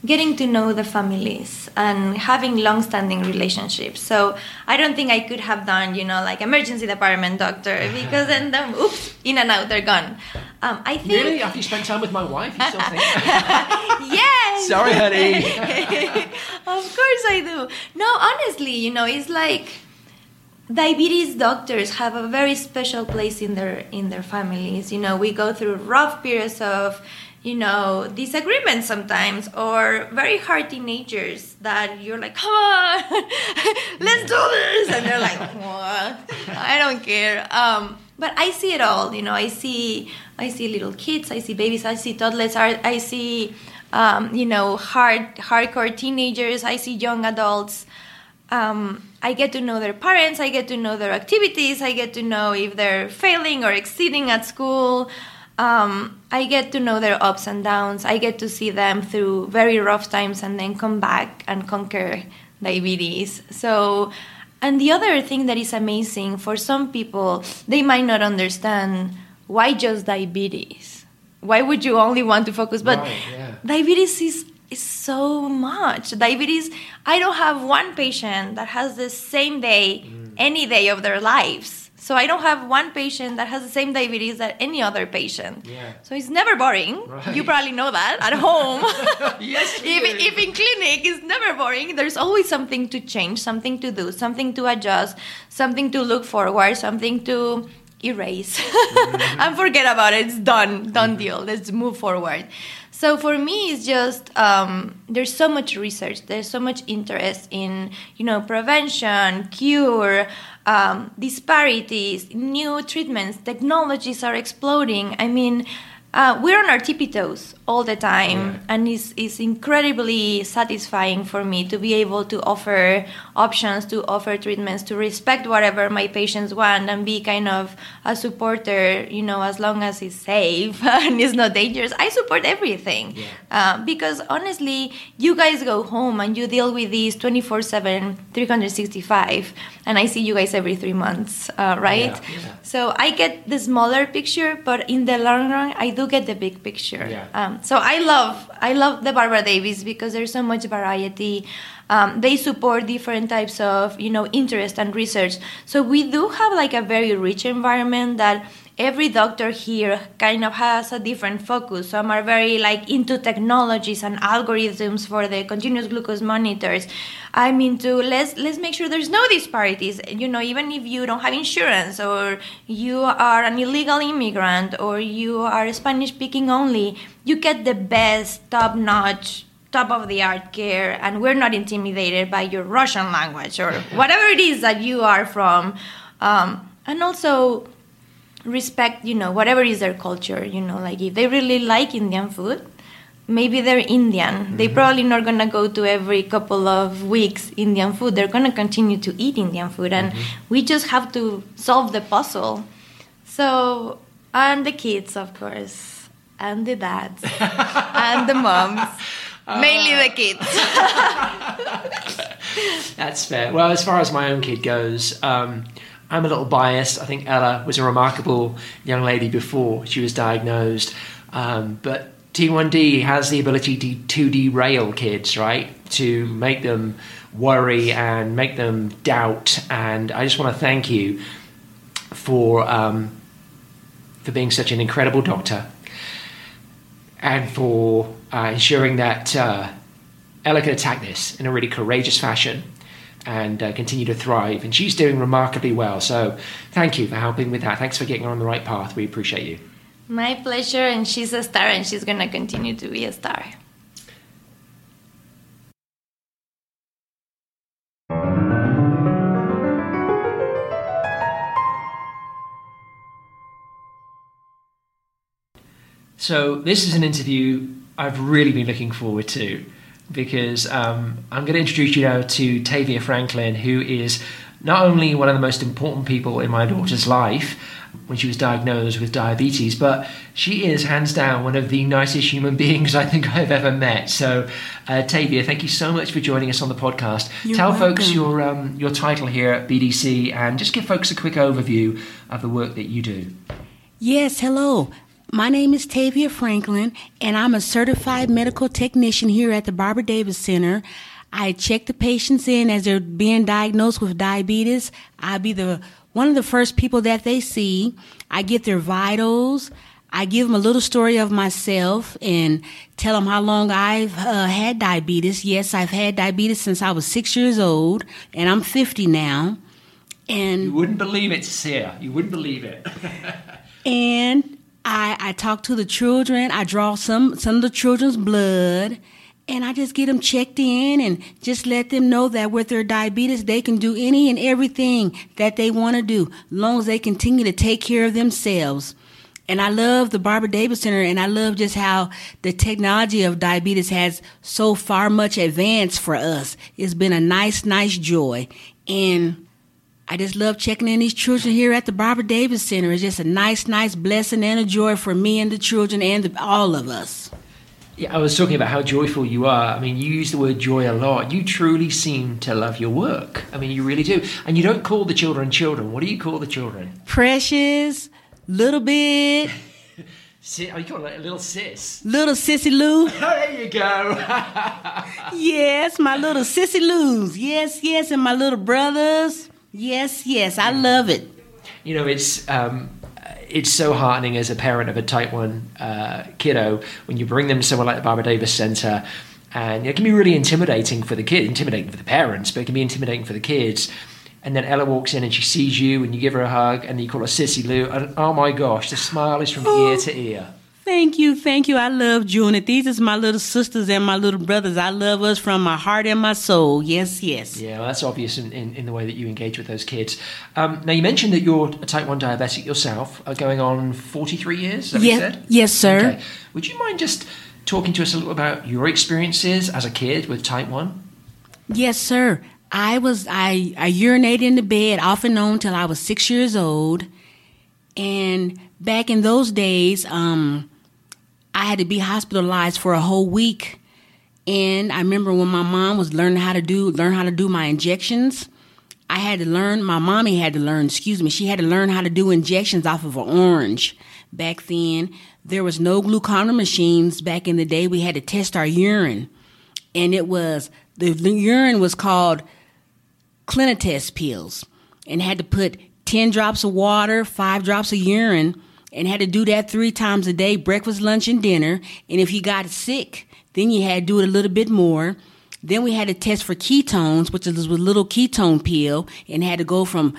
getting to know the families and having long-standing relationships. So I don't think I could have done, you know, like emergency department doctor, because then, them, oops, in and out, they're gone. Um, I think really, after you spend time with my wife, you still think? Yes. Sorry, honey. Of course I do. No, honestly, you know, it's like diabetes doctors have a very special place in their in their families. You know, we go through rough periods of, you know, disagreements sometimes, or very hearty natures that you're like, come on, let's do this. And they're like, what? I don't care. Um, but I see it all. You know, I see I see little kids, I see babies, I see toddlers, I see, um, you know, hard hardcore teenagers, I see young adults. Um, I get to know their parents, I get to know their activities, I get to know if they're failing or exceeding at school. Um, I get to know their ups and downs. I get to see them through very rough times and then come back and conquer diabetes. So, and the other thing that is amazing, for some people, they might not understand why just diabetes. Why would you only want to focus? But right, yeah. diabetes is, is so much. Diabetes, I don't have one patient that has the same day mm. any day of their lives. So I don't have one patient that has the same diabetes that any other patient. Yeah. So it's never boring. Right. You probably know that at home. Yes, if, if in clinic, it's never boring. There's always something to change, something to do, something to adjust, something to look forward, something to erase mm-hmm. and forget about it. It's done. Done mm-hmm. deal. Let's move forward. So for me, it's just um, there's so much research. There's so much interest in, you know, prevention, cure, um, disparities, new treatments. Technologies are exploding. I mean, uh, we're on our tippy toes all the time. Yeah. And it's, it's incredibly satisfying for me to be able to offer options, to offer treatments, to respect whatever my patients want and be kind of a supporter, you know, as long as it's safe and it's not dangerous. I support everything. Yeah. Uh, because honestly, you guys go home and you deal with these twenty-four seven, three sixty-five. And I see you guys every three months, uh, right? Yeah, yeah. So I get the smaller picture, but in the long run, I do get the big picture. Yeah. Um, so I love I love the Barbara Davis because there's so much variety. Um, they support different types of, you know, interest and research. So we do have like a very rich environment that every doctor here kind of has a different focus. Some are very like into technologies and algorithms for the continuous glucose monitors. I'm into let's let's make sure there's no disparities. You know, even if you don't have insurance or you are an illegal immigrant or you are Spanish speaking only, you get the best, top-notch, top-of-the-art care, and we're not intimidated by your Russian language or whatever it is that you are from. Um, and also respect, you know, whatever is their culture, you know, like if they really like Indian food, maybe they're Indian. Mm-hmm. They're probably not going to go to every couple of weeks Indian food. They're going to continue to eat Indian food, and mm-hmm. we just have to solve the puzzle. So, and the kids, of course, and the dads, and the moms. Uh, Mainly the kids. That's fair. Well, as far as my own kid goes, um, I'm a little biased. I think Ella was a remarkable young lady before she was diagnosed. Um, but T one D has the ability to, to derail kids, right? To make them worry and make them doubt. And I just want to thank you for um, for being such an incredible doctor and for Uh, ensuring that uh, Ella can attack this in a really courageous fashion and uh, continue to thrive. And she's doing remarkably well. So thank you for helping with that. Thanks for getting her on the right path. We appreciate you. My pleasure. And she's a star, and she's going to continue to be a star. So this is an interview I've really been looking forward to, because um, I'm going to introduce you now to Tavia Franklin, who is not only one of the most important people in my daughter's life when she was diagnosed with diabetes, but she is hands down one of the nicest human beings I think I've ever met. So, uh, Tavia, thank you so much for joining us on the podcast. You're Tell welcome. folks your um, your title here at B D C and just give folks a quick overview of the work that you do. Yes, hello. My name is Tavia Franklin, and I'm a certified medical technician here at the Barbara Davis Center. I check the patients in as they're being diagnosed with diabetes. I'll be the one of the first people that they see. I get their vitals. I give them a little story of myself and tell them how long I've uh, had diabetes. Yes, I've had diabetes since I was six years old, and I'm fifty now. And you wouldn't believe it, Sarah. You wouldn't believe it. And I, I talk to the children. I draw some some of the children's blood. And I just get them checked in and just let them know that with their diabetes, they can do any and everything that they want to do, as long as they continue to take care of themselves. And I love the Barbara Davis Center, and I love just how the technology of diabetes has so far much advanced for us. It's been a nice, nice joy. And I just love checking in these children here at the Barbara Davis Center. It's just a nice, nice blessing and a joy for me and the children and the, all of us. Yeah, I was talking about how joyful you are. I mean, you use the word joy a lot. You truly seem to love your work. I mean, you really do. And you don't call the children children. What do you call the children? Precious, little bit. Si- oh, you call it a little sis. Little sissy Lou. There you go. Yes, my little sissy Lou's. Yes, yes, and my little brothers. Yes, yes, I love it. You know, it's... Um, It's so heartening as a parent of a type one uh, kiddo when you bring them to somewhere like the Barbara Davis Center, and it can be really intimidating for the kid, intimidating for the parents, but it can be intimidating for the kids. And then Ella walks in and she sees you and you give her a hug and you call her Sissy Lou, and oh my gosh, the smile is from oh, ear to ear. Thank you, thank you. I love Junit. These are my little sisters and my little brothers. I love us from my heart and my soul. Yes, yes. Yeah, well, that's obvious in, in, in the way that you engage with those kids. Um, now, you mentioned that you're a type one diabetic yourself, uh, going on forty-three years, is that what you said? Yes, sir. Okay. Would you mind just talking to us a little about your experiences as a kid with type one? Yes, sir. I was I, I urinated in the bed off and on till I was six years old. And back in those days, um, I had to be hospitalized for a whole week. And I remember when my mom was learning how to do learn how to do my injections, I had to learn, my mommy had to learn, excuse me, she had to learn how to do injections off of an orange. Back then, there was no glucometer machines. Back in the day, we had to test our urine. And it was, the urine was called Clinitest pills, and had to put ten drops of water, five drops of urine, and had to do that three times a day, breakfast, lunch, and dinner. And if you got sick, then you had to do it a little bit more. Then we had to test for ketones, which is a little ketone pill, and had to go from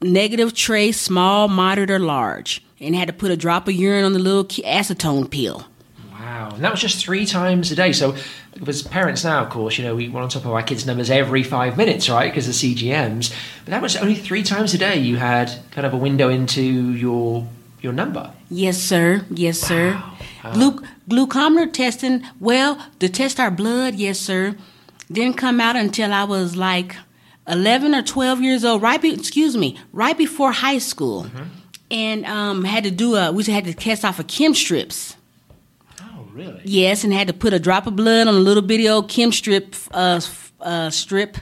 negative, trace, small, moderate, or large, and had to put a drop of urine on the little acetone pill. Wow. And that was just three times a day. So as parents now, of course, you know, we want on top of our kids' numbers every five minutes, right, because of C G Ms. But that was only three times a day you had kind of a window into your your number. Yes, sir. Yes, wow. sir. Wow. Glu- glucometer testing, well, to test our blood, yes, sir, didn't come out until I was like eleven or twelve years old, right, be- excuse me, right before high school. Mm-hmm. And um, had to do a, we had to test off of chem strips. Really? Yes, and had to put a drop of blood on a little bitty old chem strip, uh, uh, strip,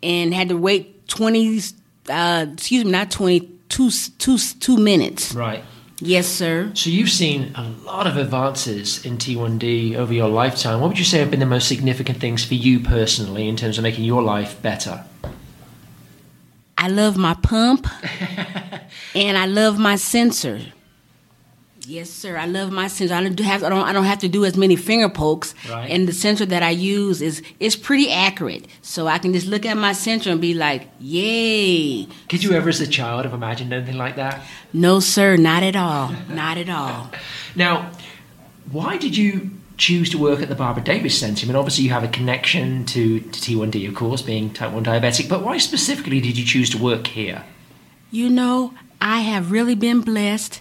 and had to wait twenty. Uh, excuse me, not twenty, two, two, two minutes. Right. Yes, sir. So you've seen a lot of advances in T one D over your lifetime. What would you say have been the most significant things for you personally in terms of making your life better? I love my pump, and I love my sensor. Yes, sir. I love my sensor. I don't have I don't I don't have to do as many finger pokes. Right. And the sensor that I use is it's pretty accurate. So I can just look at my sensor and be like, "Yay!" Could you ever, as a child, have imagined anything like that? No, sir. Not at all. Not at all. Now, why did you choose to work at the Barbara Davis Center? I mean, obviously you have a connection to, to T one D, of course, being type one diabetic. But why specifically did you choose to work here? You know, I have really been blessed.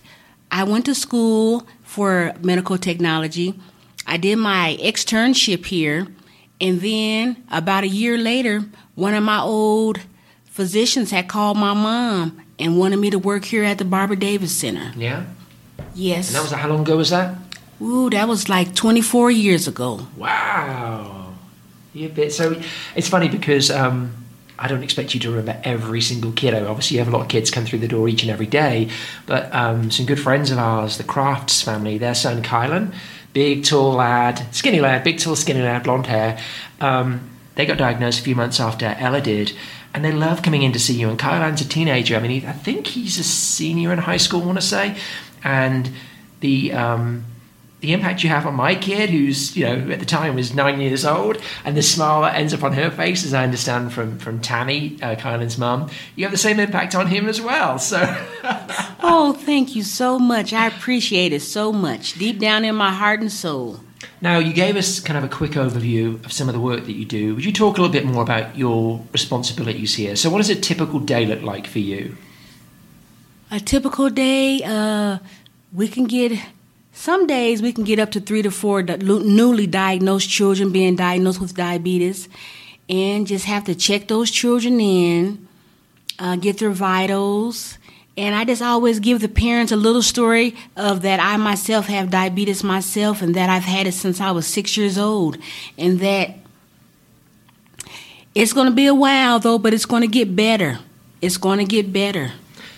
I went to school for medical technology. I did my externship here. And then about a year later, one of my old physicians had called my mom and wanted me to work here at the Barbara Davis Center. Yeah? Yes. And that was, how long ago was that? Ooh, that was like twenty-four years ago. Wow. You bit. So it's funny because um, I don't expect you to remember every single kiddo. Obviously, you have a lot of kids come through the door each and every day. But um, some good friends of ours, the Crafts family, their son, Kylan, big, tall lad, skinny lad, big, tall, skinny lad, blonde hair. Um, they got diagnosed a few months after Ella did. And they love coming in to see you. And Kylan's a teenager. I mean, he, I think he's a senior in high school, I want to say. And the... Um, the impact you have on my kid, who's, you know, at the time was nine years old, and the smile that ends up on her face, as I understand from from Tammy, uh, Kylan's mum, you have the same impact on him as well. So, oh, thank you so much. I appreciate it so much, deep down in my heart and soul. Now, you gave us kind of a quick overview of some of the work that you do. Would you talk a little bit more about your responsibilities here? So, what does a typical day look like for you? A typical day, uh, we can get. Some days we can get up to three to four newly diagnosed children being diagnosed with diabetes, and just have to check those children in, uh, get their vitals. And I just always give the parents a little story of that I myself have diabetes myself, and that I've had it since I was six years old, and that it's going to be a while, though, but it's going to get better. It's going to get better.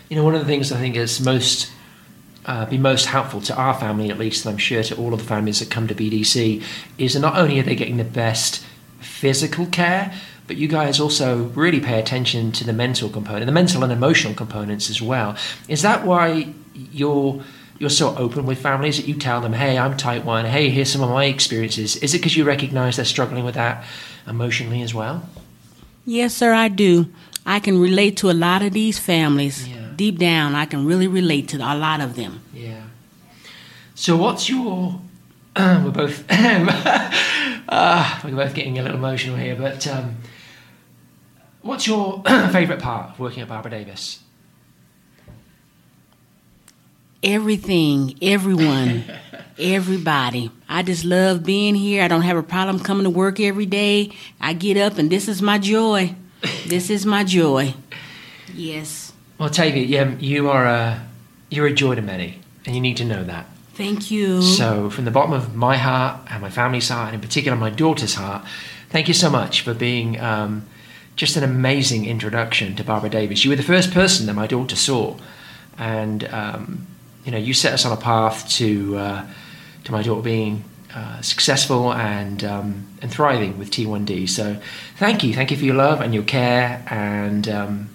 You know, one of the things I think is most... Uh, be most helpful to our family, at least, and I'm sure to all of the families that come to B D C, is that not only are they getting the best physical care, but you guys also really pay attention to the mental component, the mental and emotional components as well. Is that why you're you're so open with families, that you tell them, hey, I'm type one, hey, here's some of my experiences? Is it because you recognize they're struggling with that emotionally as well? Yes, sir, I do. I can relate to a lot of these families. Yeah. Deep down, I can really relate to a lot of them. Yeah. So what's your... Uh, we're both... uh, we're both getting a little emotional here, but um, what's your favourite part of working at Barbara Davis? Everything, everyone, everybody. I just love being here. I don't have a problem coming to work every day. I get up and this is my joy. This is my joy. Yes. Well, Tavia, yeah, you are a, you're a joy to many, and you need to know that. Thank you. So, from the bottom of my heart, and my family's heart, and in particular my daughter's heart, thank you so much for being um, just an amazing introduction to Barbara Davis. You were the first person that my daughter saw, and um, you know, you set us on a path to uh, to my daughter being uh, successful and um, and thriving with T one D. So, thank you, thank you for your love and your care, and. Um,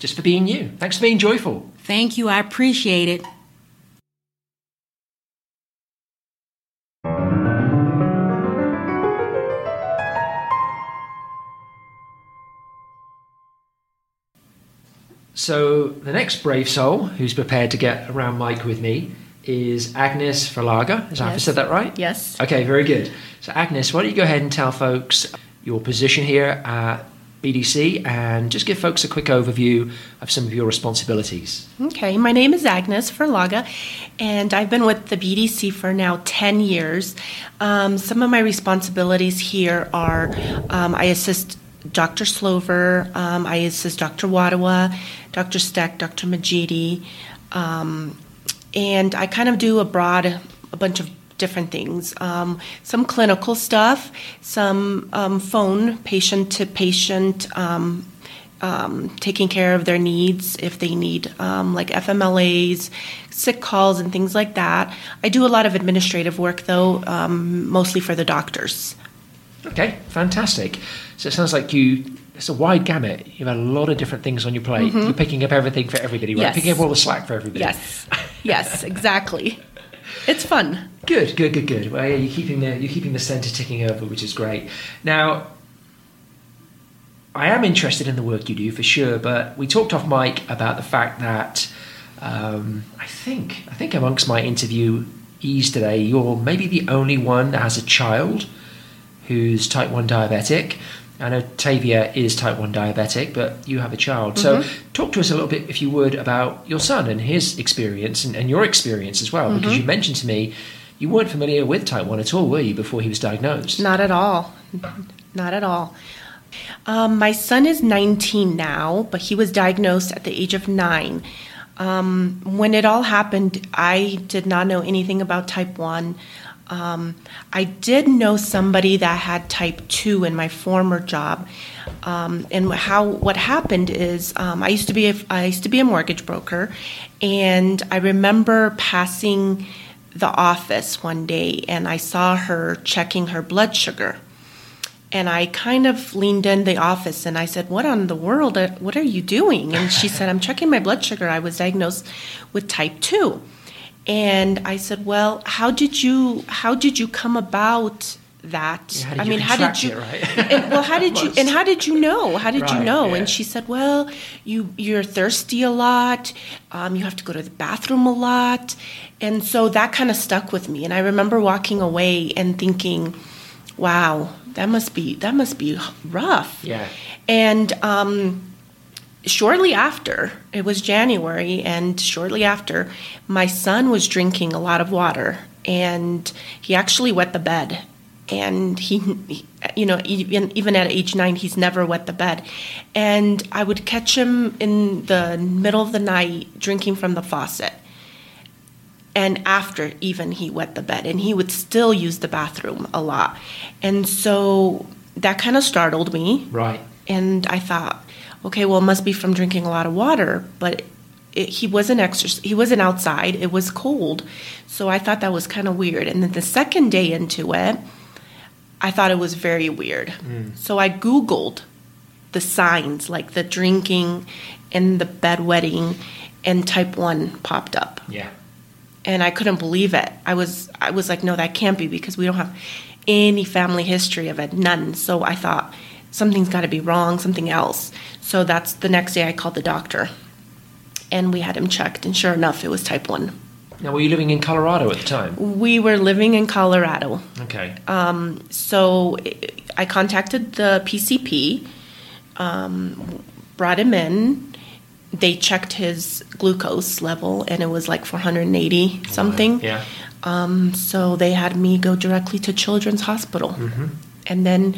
Just for being you. Thanks for being joyful. Thank you. I appreciate it. So the next brave soul who's prepared to get around mic with me is Agnes Ferlaga. Has yes. I said that right? Yes. Okay, very good. So Agnes, why don't you go ahead and tell folks your position here at B D C, and just give folks a quick overview of some of your responsibilities. Okay, my name is Agnes Ferlaga, and I've been with the B D C for now ten years. Um, some of my responsibilities here are um, I assist Doctor Slover, um, I assist Doctor Wadawa, Doctor Steck, Doctor Majidi, um, and I kind of do a broad, a bunch of different things, um, some clinical stuff, some um, phone patient-to-patient, um, um, taking care of their needs if they need um, like F M L As, sick calls, and things like that. I do a lot of administrative work, though, um, mostly for the doctors. Okay, fantastic. So it sounds like you... It's a wide gamut. You've had a lot of different things on your plate. Mm-hmm. You're picking up everything for everybody, right? Yes. Picking up all the slack for everybody. Yes, yes, exactly. It's fun. Good, good, good, good. Well, yeah, you're keeping the you're keeping the center ticking over, which is great. Now, I am interested in the work you do for sure, but we talked off mic about the fact that um, I think I think amongst my interviewees today, you're maybe the only one that has a child who's type one diabetic. I know Tavia is type one diabetic, but you have a child. Mm-hmm. So talk to us a little bit, if you would, about your son and his experience and, and your experience as well, mm-hmm. because you mentioned to me you weren't familiar with type one at all, were you, before he was diagnosed? Not at all. Not at all. Um, my son is nineteen now, but he was diagnosed at the age of nine. Um, when it all happened, I did not know anything about type one. Um, I did know somebody that had type two in my former job. Um, and how what happened is um, I used to be a, I used to be a mortgage broker, and I remember passing the office one day, and I saw her checking her blood sugar. And I kind of leaned in the office and I said, "What on the world? What are you doing?" And she said, "I'm checking my blood sugar. I was diagnosed with type two." And I said, "Well, how did you how did you come about that? Yeah, I mean, how did you? It, right? and, well, how did you? And how did you know? How did right, you know?" Yeah. And she said, "Well, you you're thirsty a lot. Um, you have to go to the bathroom a lot." And so that kind of stuck with me. And I remember walking away and thinking, "Wow, that must be that must be rough." Yeah. And um, shortly after, it was January, and shortly after, my son was drinking a lot of water, and he actually wet the bed. And he, you know, even at age nine, he's never wet the bed. And I would catch him in the middle of the night drinking from the faucet. And after even he wet the bed, and he would still use the bathroom a lot. And so that kind of startled me. Right. And I thought, okay, well, it must be from drinking a lot of water, but it, he wasn't exerc- he wasn't outside. It was cold. So I thought that was kind of weird. And then the second day into it, I thought it was very weird. Mm. So I Googled the signs, like the drinking and the bedwetting, and type one popped up. Yeah. And I couldn't believe it. I was I was like, no, that can't be, because we don't have any family history of it, none. So I thought, something's got to be wrong, something else. So that's the next day I called the doctor, and we had him checked. And sure enough, it was type one. Now, were you living in Colorado at the time? We were living in Colorado. Okay. Um, so I contacted the P C P, um, brought him in. They checked his glucose level, and it was like four hundred eighty something. Wow. Yeah. Um, so they had me go directly to Children's Hospital. Mm-hmm. And then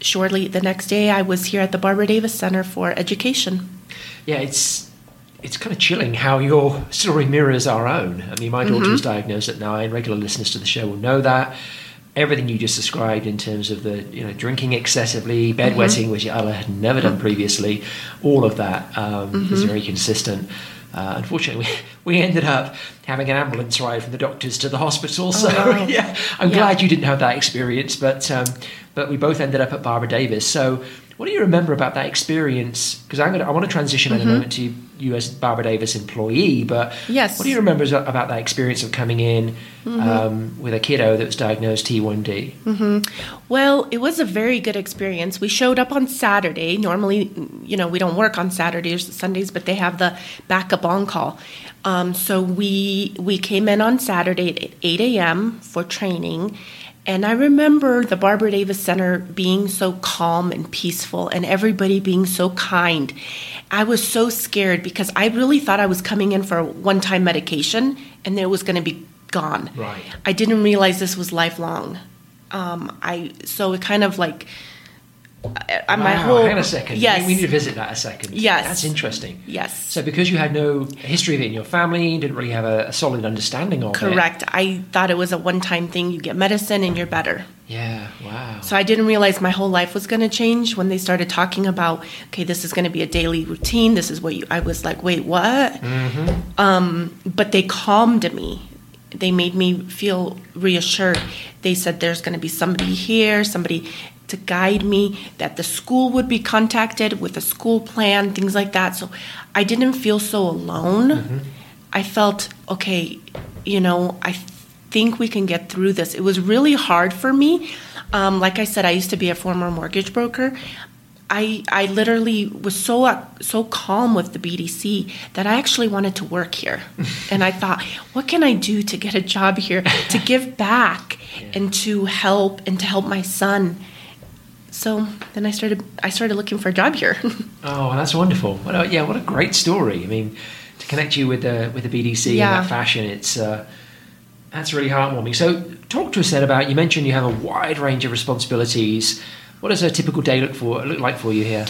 shortly the next day, I was here at the Barbara Davis Center for Education. Yeah, it's it's kind of chilling how your story mirrors our own. I mean, my daughter mm-hmm. was diagnosed at nine. Regular listeners to the show will know that. Everything you just described in terms of the, you know, drinking excessively, bedwetting, mm-hmm. which Ella had never done previously, all of that um, mm-hmm. is very consistent. Uh, unfortunately, we, we ended up having an ambulance ride from the doctors to the hospital. So, oh, wow. yeah, I'm yeah. glad you didn't have that experience, but um, but we both ended up at Barbara Davis. So, what do you remember about that experience? Because I'm gonna, I want to transition mm-hmm. in a moment to you as Barbara Davis employee, but yes. what do you remember about that experience of coming in mm-hmm. um, with a kiddo that was diagnosed T one D? Mm-hmm. Well, it was a very good experience. We showed up on Saturday. Normally, you know, we don't work on Saturdays or Sundays, but they have the backup on-call. Um, so we we came in on Saturday at eight a.m. for training. And I remember the Barbara Davis Center being so calm and peaceful, and everybody being so kind. I was so scared because I really thought I was coming in for a one-time medication and it was going to be gone. Right. I didn't realize this was lifelong. Um, I so it kind of like I, my wow, whole. Hang on a second. Yes. We need to visit that a second. Yes. That's interesting. Yes. So because you had no history of it in your family, you didn't really have a, a solid understanding of Correct. it. Correct. I thought it was a one-time thing. You get medicine and you're better. Yeah. Wow. So I didn't realize my whole life was going to change when they started talking about, okay, this is going to be a daily routine. This is what you, I was like, wait, what? Mm-hmm. Um, but they calmed me. They made me feel reassured. They said there's going to be somebody here, somebody to guide me, that the school would be contacted with a school plan, things like that. So I didn't feel so alone. Mm-hmm. I felt, okay, you know, I think we can get through this. It was really hard for me. Um, like I said, I used to be a former mortgage broker. I I literally was so uh, so calm with the B D C that I actually wanted to work here. And I thought, what can I do to get a job here, to give back yeah. and to help and to help my son? So then I started I started looking for a job here. Oh, that's wonderful. What a, yeah, what a great story. I mean, to connect you with the with the B D C yeah. in that fashion, it's uh, that's really heartwarming. So talk to us then about, you mentioned you have a wide range of responsibilities What does a typical day look for look like for you here?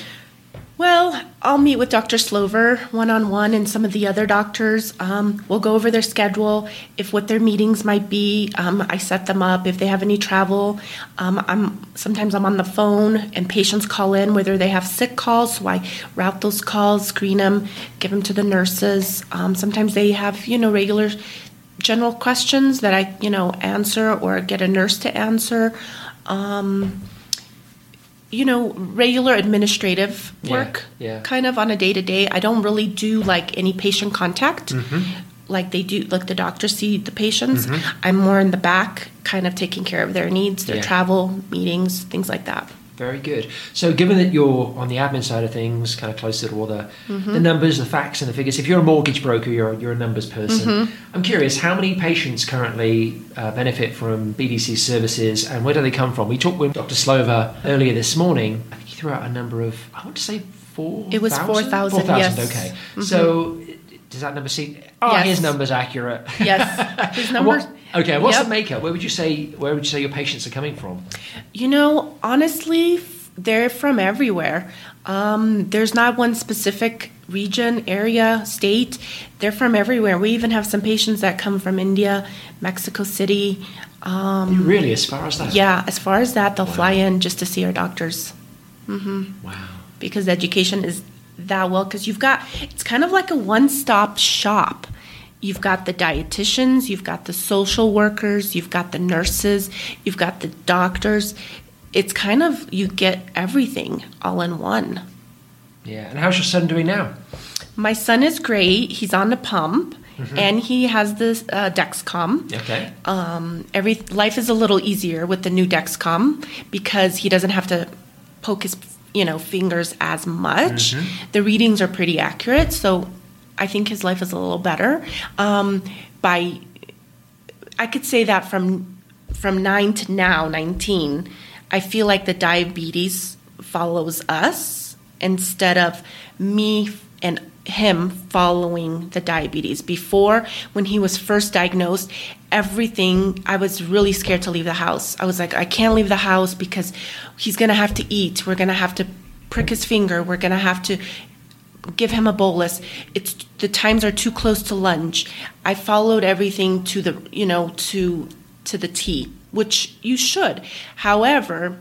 Well, I'll meet with Doctor Slover one-on-one and some of the other doctors. Um, we'll go over their schedule, if what their meetings might be. Um, I set them up if they have any travel. Um, I'm sometimes I'm on the phone and patients call in, whether they have sick calls, so I route those calls, screen them, give them to the nurses. Um, sometimes they have, you know, regular general questions that I, you know, answer or get a nurse to answer. Um you know, regular administrative work, yeah, yeah. kind of on a day-to-day. I don't really do, like, any patient contact, mm-hmm. like they do, like the doctors see the patients. Mm-hmm. I'm more in the back, kind of taking care of their needs, their yeah. travel, meetings, things like that. Very good. So given that you're on the admin side of things, kind of closer to all the, mm-hmm. the numbers, the facts and the figures, if you're a mortgage broker, you're, you're a numbers person. Mm-hmm. I'm curious, how many patients currently uh, benefit from B D C services and where do they come from? We talked with Doctor Slover earlier this morning. I think he threw out a number of, I want to say four thousand? It was four thousand, yes. four thousand, okay. Mm-hmm. So does that number seem, oh, yes. his number's accurate. Yes, his number's Okay, what's yep. the makeup? Where would you say where would you say your patients are coming from? You know, honestly, they're from everywhere. Um, there's not one specific region, area, state. They're from everywhere. We even have some patients that come from India, Mexico City. Um, really, as far as that? Yeah, as far as that, they'll wow. fly in just to see our doctors. Mm-hmm. Wow. Because education is that well, because you've got, it's kind of like a one-stop shop. You've got the dietitians, you've got the social workers, you've got the nurses, you've got the doctors. It's kind of, you get everything all in one. Yeah. And how's your son doing now? My son is great. He's on the pump, mm-hmm. and he has this uh, Dexcom. Okay. Um, every life is a little easier with the new Dexcom because he doesn't have to poke his, you know, fingers as much. Mm-hmm. The readings are pretty accurate, so I think his life is a little better. Um, by, I could say that from from nine to now, nineteen, I feel like the diabetes follows us instead of me and him following the diabetes. Before, when he was first diagnosed, everything, I was really scared to leave the house. I was like, I can't leave the house because he's going to have to eat. We're going to have to prick his finger. We're going to have to give him a bolus. It's the times are too close to lunch. I followed everything to the, you know, to to the T, which you should. However,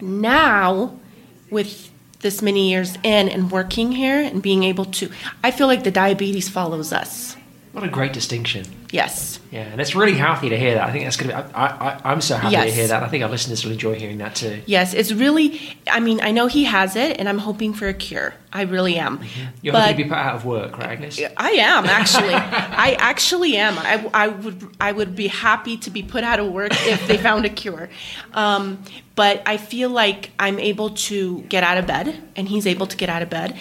now with this many years in and working here and being able to, I feel like the diabetes follows us. What a great distinction. Yes. Yeah, and it's really healthy to hear that. I think that's going to be, I, I, I'm so happy yes. to hear that. I think our listeners will enjoy hearing that too. Yes, it's really, I mean, I know he has it, and I'm hoping for a cure. I really am. Mm-hmm. You're but, hoping to be put out of work, right, Agnes? I am, actually. I actually am. I, I, would, I would be happy to be put out of work if they found a cure. Um, but I feel like I'm able to get out of bed, and he's able to get out of bed,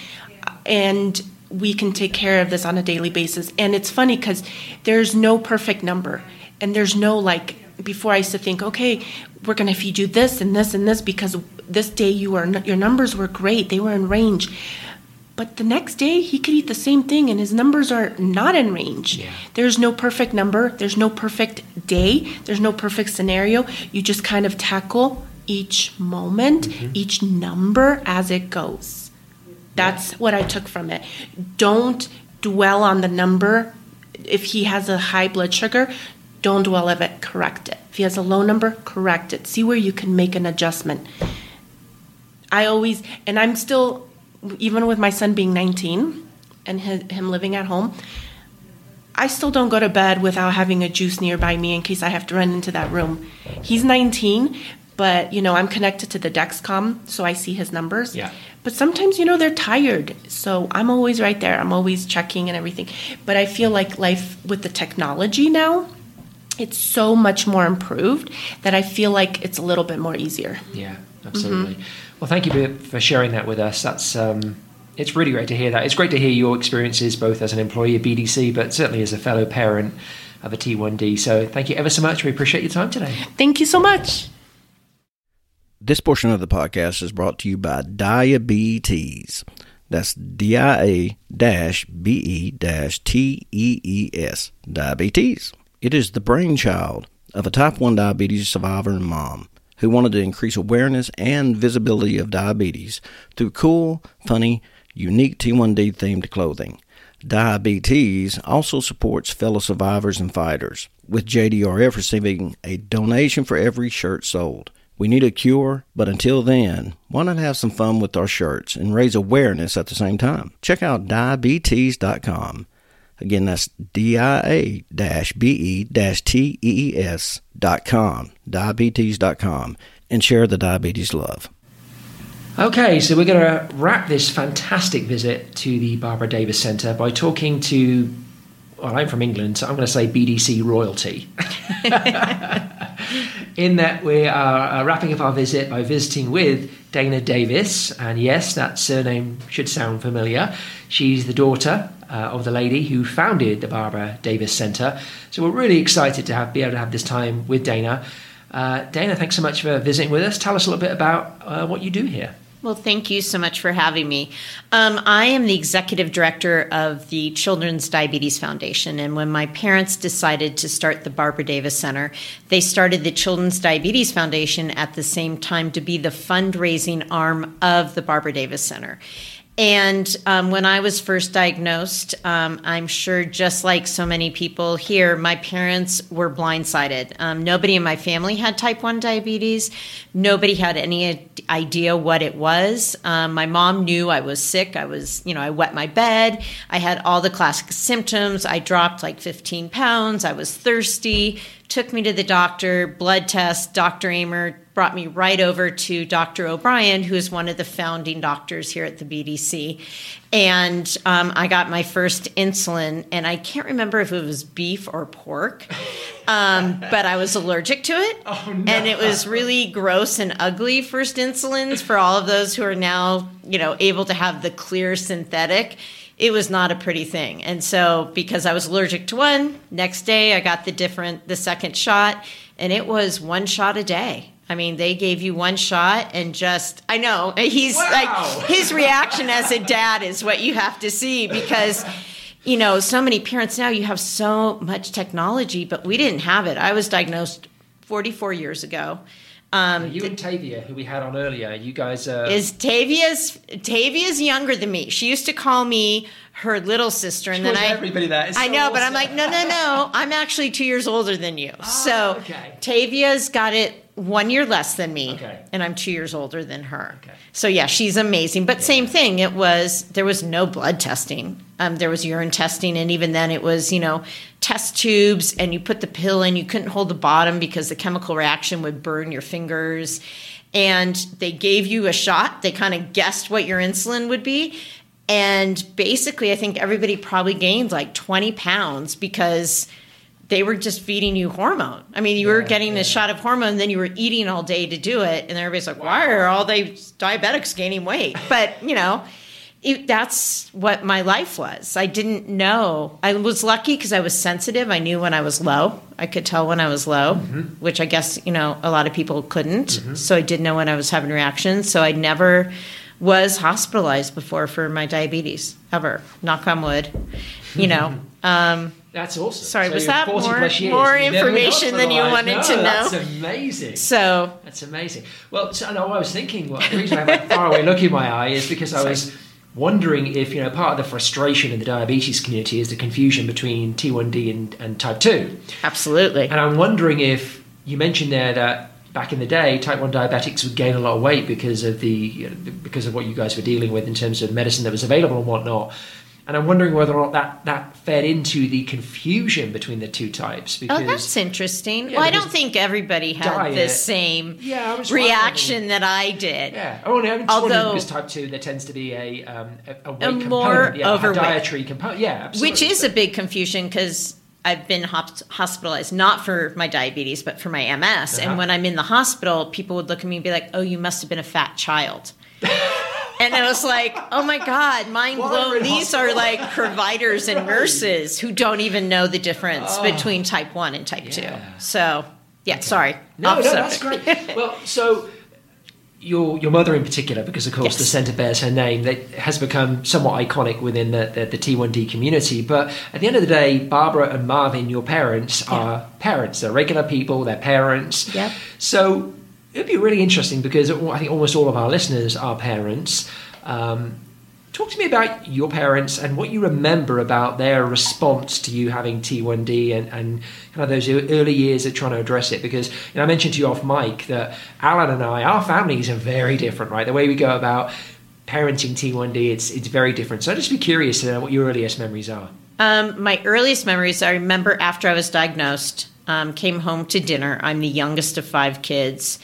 and we can take care of this on a daily basis. And it's funny because there's no perfect number. And there's no, like, before I used to think, okay, we're going to feed you this and this and this because this day you are your numbers were great. They were in range. But the next day he could eat the same thing and his numbers are not in range. Yeah. There's no perfect number. There's no perfect day. There's no perfect scenario. You just kind of tackle each moment, mm-hmm. each number as it goes. That's what I took from it. Don't dwell on the number. If he has a high blood sugar, don't dwell on it. Correct it. If he has a low number, correct it. See where you can make an adjustment. I always, and I'm still, even with my son being nineteen and his, him living at home, I still don't go to bed without having a juice nearby me in case I have to run into that room. He's nineteen. But, you know, I'm connected to the Dexcom, so I see his numbers. Yeah. But sometimes, you know, they're tired. So I'm always right there. I'm always checking and everything. But I feel like life with the technology now, it's so much more improved that I feel like it's a little bit more easier. Yeah, absolutely. Mm-hmm. Well, thank you for sharing that with us. That's um, it's really great to hear that. It's great to hear your experiences both as an employee of B D C, but certainly as a fellow parent of a T one D. So thank you ever so much. We appreciate your time today. Thank you so much. This portion of the podcast is brought to you by Diabetes. That's D I A B E T E E S, Diabetes. It is the brainchild of a type one diabetes survivor and mom. who wanted to increase awareness and visibility of diabetes through cool, funny, unique T one D-themed clothing. Diabetes also supports fellow survivors and fighters, with J D R F receiving a donation for every shirt sold. We need a cure, but until then, why not have some fun with our shirts and raise awareness at the same time? Check out diabetes dot com. Again, that's D I A B E T E S dot com, diabetes dot com, and share the diabetes love. Okay, so we're going to wrap this fantastic visit to the Barbara Davis Center by talking to, well, I'm from England, so I'm going to say B D C royalty. In that we are wrapping up our visit by visiting with Dana Davis, and yes, that surname should sound familiar. She's the daughter uh, of the lady who founded the Barbara Davis Center, so we're really excited to have, be able to have this time with Dana. Uh, Dana, thanks so much for visiting with us. Tell us a little bit about uh, what you do here. Well, thank you so much for having me. Um, I am the executive director of the Children's Diabetes Foundation. And when my parents decided to start the Barbara Davis Center, they started the Children's Diabetes Foundation at the same time to be the fundraising arm of the Barbara Davis Center. And um, when I was first diagnosed, um, I'm sure just like so many people here, my parents were blindsided. Um, nobody in my family had type one diabetes. Nobody had any idea what it was. Um, my mom knew I was sick. I was, you know, I wet my bed. I had all the classic symptoms. I dropped like fifteen pounds. I was thirsty. Took me to the doctor, blood test. Doctor Amer brought me right over to Doctor O'Brien, who is one of the founding doctors here at the B D C. And um, I got my first insulin, and I can't remember if it was beef or pork, um, but I was allergic to it. Oh, no. And it was really gross and ugly first insulins for all of those who are now, you know, able to have the clear synthetic. It was not a pretty thing. And so because I was allergic to one, next day I got the different, the second shot, and it was one shot a day. I mean, they gave you one shot and just, I know, he's wow. like, his reaction as a dad is what you have to see because, you know, so many parents now, you have so much technology, but we didn't have it. I was diagnosed forty-four years ago. Um, you and Tavia, who we had on earlier, you guys are... Is Tavia's, Tavia's younger than me. She used to call me her little sister. And she then I everybody that. It's I so know, awesome. But I'm like, no, no, no. I'm actually two years older than you. Oh, so okay. Tavia's got it one year less than me, okay. And I'm two years older than her. Okay. So yeah, she's amazing. But yeah. Same thing. It was, there was no blood testing. Um, there was urine testing. And even then it was, you know, test tubes and you put the pill in, you couldn't hold the bottom because the chemical reaction would burn your fingers. And they gave you a shot. They kind of guessed what your insulin would be. And basically, I think everybody probably gained like twenty pounds because they were just feeding you hormone. I mean, you yeah, were getting yeah. a shot of hormone, then you were eating all day to do it. And everybody's like, wow. Why are all these diabetics gaining weight? But, you know... It, that's what my life was. I didn't know. I was lucky because I was sensitive. I knew when I was low. I could tell when I was low, mm-hmm. which I guess, you know, a lot of people couldn't. Mm-hmm. So I did know when I was having reactions. So I never was hospitalized before for my diabetes, ever. Knock on wood, you know. Um, that's awesome. Sorry, so was that more, years, more information than you wanted no, to know? That's amazing. So That's amazing. Well, so, no, I was thinking, well, the reason I have a faraway look in my eye is because I was... wondering if, you know, part of the frustration in the diabetes community is the confusion between T one D and, and type two. Absolutely. And I'm wondering if you mentioned there that back in the day, type one diabetics would gain a lot of weight because of the you know, because of what you guys were dealing with in terms of medicine that was available and whatnot. And I'm wondering whether or not that, that fed into the confusion between the two types. Because, oh, that's interesting. Yeah, well, I don't think everybody had diet. the same yeah, I reaction that I did. Yeah. Oh, no, I'm Although, because type two, there tends to be a, um, a, a weight a component. More yeah, overweight. A dietary component. Yeah, absolutely. Which is so. a big confusion because I've been hospitalized, not for my diabetes, but for my M S. Uh-huh. And when I'm in the hospital, people would look at me and be like, oh, you must have been a fat child. And I was like, oh, my God, mind blown. These are like providers and nurses who don't even know the difference oh, between type one and type yeah. two. So, yeah, okay. sorry. No, no, that's great. Well, so your your mother in particular, because, of course, yes. the center bears her name, that has become somewhat iconic within the, the, the T one D community. But at the end of the day, Barbara and Marvin, your parents, yeah. are parents. They're regular people. They're parents. Yeah. So it'd be really interesting because I think almost all of our listeners are parents. Um, talk to me about your parents and what you remember about their response to you having T one D and, and kind of those early years of trying to address it. Because you know, I mentioned to you off mic that Alan and I, our families are very different, right? The way we go about parenting T one D, it's it's very different. So I'd just be curious to know what your earliest memories are. Um, my earliest memories, I remember after I was diagnosed, um, came home to dinner. I'm the youngest of five kids.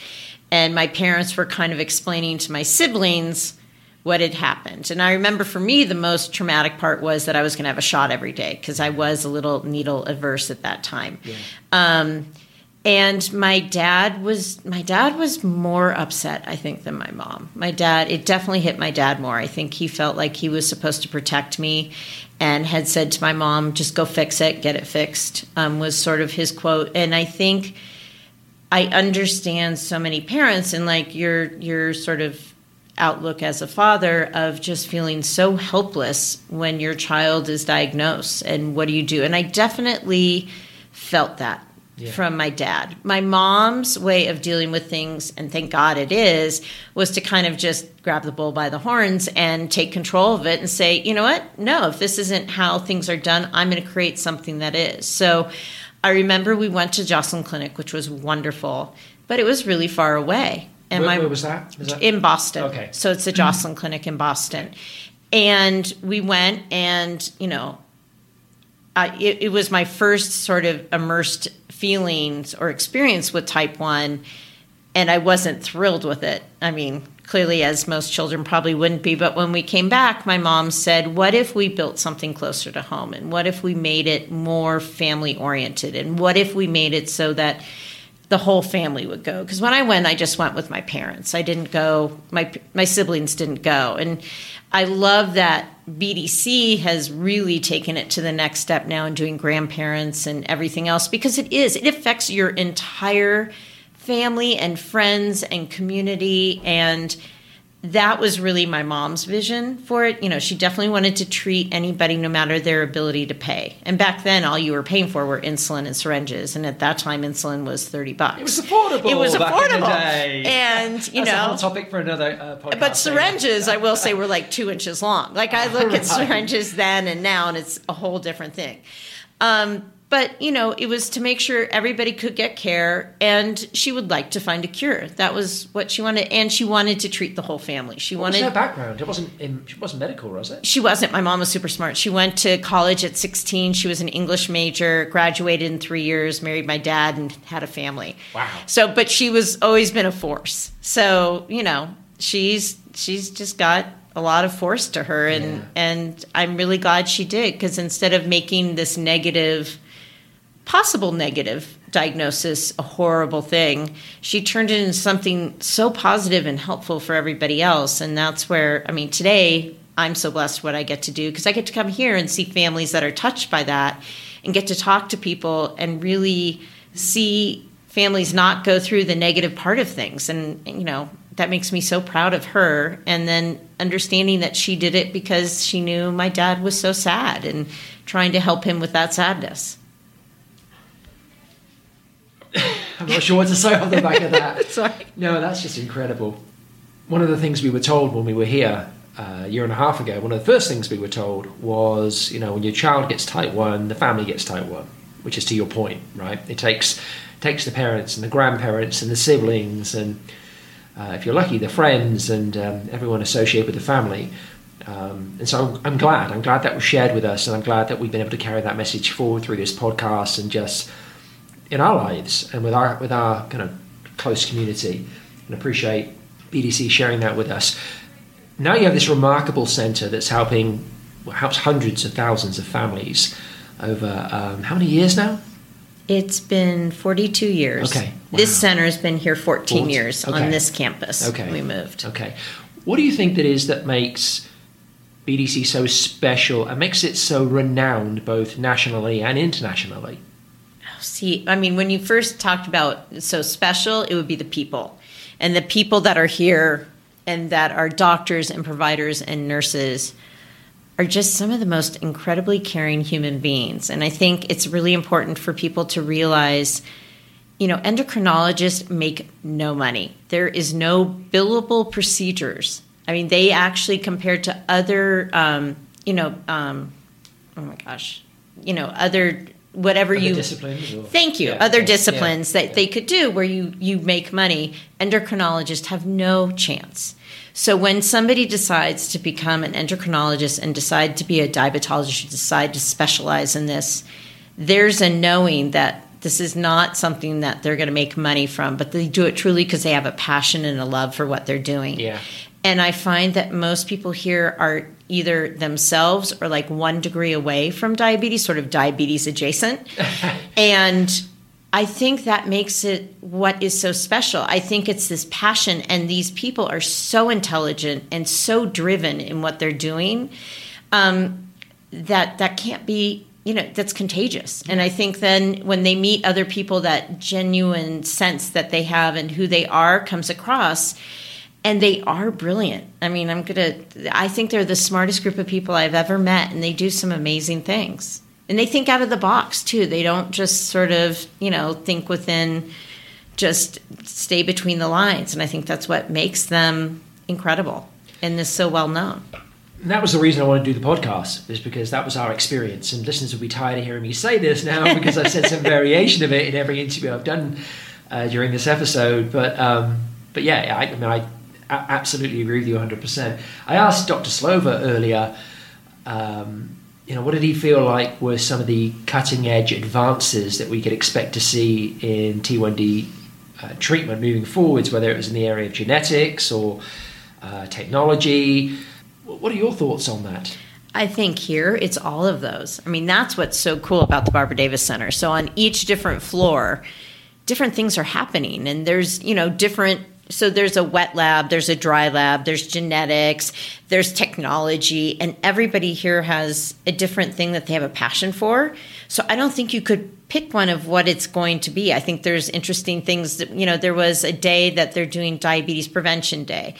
And my parents were kind of explaining to my siblings what had happened. And I remember for me, the most traumatic part was that I was going to have a shot every day because I was a little needle averse at that time. Yeah. Um, and my dad was, my dad was more upset, I think, than my mom. My dad, it definitely hit my dad more. I think he felt like he was supposed to protect me and had said to my mom, just go fix it, get it fixed, um, was sort of his quote. And I think I understand so many parents and like your, your sort of outlook as a father of just feeling so helpless when your child is diagnosed and what do you do? And I definitely felt that. Yeah. From my dad. My mom's way of dealing with things, and thank God it is, was to kind of just grab the bull by the horns and take control of it and say, you know what? No, if this isn't how things are done, I'm going to create something that is. So I remember we went to Jocelyn Clinic, which was wonderful, but it was really far away. And where, my, where was, that? was that? In Boston. Okay. So it's the Jocelyn Clinic in Boston. And we went and, you know, I, it, it was my first sort of immersed feelings or experience with type one, and I wasn't thrilled with it. I mean, clearly, as most children probably wouldn't be, but when we came back, my mom said, what if we built something closer to home, and what if we made it more family-oriented, and what if we made it so that the whole family would go? Because when I went, I just went with my parents. I didn't go, my my siblings didn't go, and I love that B D C has really taken it to the next step now in doing grandparents and everything else, because it is, it affects your entire family and friends and community. And that was really my mom's vision for it. You know, she definitely wanted to treat anybody, no matter their ability to pay. And back then, all you were paying for were insulin and syringes. And at that time, insulin was thirty bucks. It was affordable. It was back affordable. In the day. And, you That's know, a whole topic for another uh, podcast. But syringes, I will say, were like two inches long. Like I look right. at syringes then and now, and it's a whole different thing. Um, But, you know, it was to make sure everybody could get care, and she would like to find a cure. That was what she wanted, and she wanted to treat the whole family. She what wanted. What was her background? It wasn't in, she wasn't medical, was it? She wasn't. My mom was super smart. She went to college at sixteen. She was an English major, graduated in three years, married my dad, and had a family. Wow. So, but she was always been a force. So, you know, she's she's just got a lot of force to her, and, yeah. and I'm really glad she did, because instead of making this negative possible negative diagnosis a horrible thing, she turned it into something so positive and helpful for everybody else. And that's where, I mean, today I'm so blessed what I get to do, because I get to come here and see families that are touched by that and get to talk to people and really see families not go through the negative part of things. And, you know, that makes me so proud of her. And then understanding that she did it because she knew my dad was so sad and trying to help him with that sadness. I'm not sure what to say on the back of that. Sorry. No, that's just incredible. One of the things we were told when we were here uh, a year and a half ago, one of the first things we were told was, you know, when your child gets type one, the family gets type one, which is to your point, right? It takes takes the parents and the grandparents and the siblings and, uh, if you're lucky, the friends and um, everyone associated with the family. Um, and so I'm glad. I'm glad that was shared with us, and I'm glad that we've been able to carry that message forward through this podcast and just in our lives and with our with our kind of close community, and appreciate B D C sharing that with us. Now you have this remarkable center that's helping well, helps hundreds of thousands of families over um, how many years now? It's been forty-two years. Okay. Wow. This center has been here fourteen, fourteen? years okay. on this campus. Okay. We moved. Okay. What do you think that is that makes B D C so special and makes it so renowned both nationally and internationally? See, I mean, when you first talked about so special, it would be the people, and the people that are here and that are doctors and providers and nurses are just some of the most incredibly caring human beings. And I think it's really important for people to realize you know, endocrinologists make no money. There is no billable procedures. I mean, they actually, compared to other, um, you know, um, oh my gosh, you know, other whatever other you disciplines or, thank you, yeah, other yeah, disciplines yeah, that yeah. they could do where you, you make money, endocrinologists have no chance. So when somebody decides to become an endocrinologist and decide to be a diabetologist, you decide to specialize in this, there's a knowing that this is not something that they're going to make money from, but they do it truly because they have a passion and a love for what they're doing. Yeah. And I find that most people here are either themselves or like one degree away from diabetes, sort of diabetes adjacent. And I think that makes it what is so special. I think it's this passion, and these people are so intelligent and so driven in what they're doing um, that that can't be, you know, that's contagious. And I think then when they meet other people, that genuine sense that they have and who they are comes across. And they are brilliant. I mean, I'm going to, I think they're the smartest group of people I've ever met, and they do some amazing things. And they think out of the box, too. They don't just sort of, you know, think within, just stay between the lines. And I think that's what makes them incredible and is so well known. And that was the reason I wanted to do the podcast, is because that was our experience. And listeners will be tired of hearing me say this now, because I've said some variation of it in every interview I've done uh, during this episode. But, um, but yeah, I, I mean, I... absolutely agree with you one hundred percent. I asked Doctor Slover earlier, um, you know, what did he feel like were some of the cutting-edge advances that we could expect to see in T one D uh, treatment moving forwards, whether it was in the area of genetics or uh, technology. What are your thoughts on that? I think here it's all of those. I mean, that's what's so cool about the Barbara Davis Center. So on each different floor, different things are happening, and there's, you know, different... So there's a wet lab, there's a dry lab, there's genetics, there's technology, and everybody here has a different thing that they have a passion for. So I don't think you could pick one of what it's going to be. I think there's interesting things that, you know, there was a day that they're doing Diabetes Prevention Day.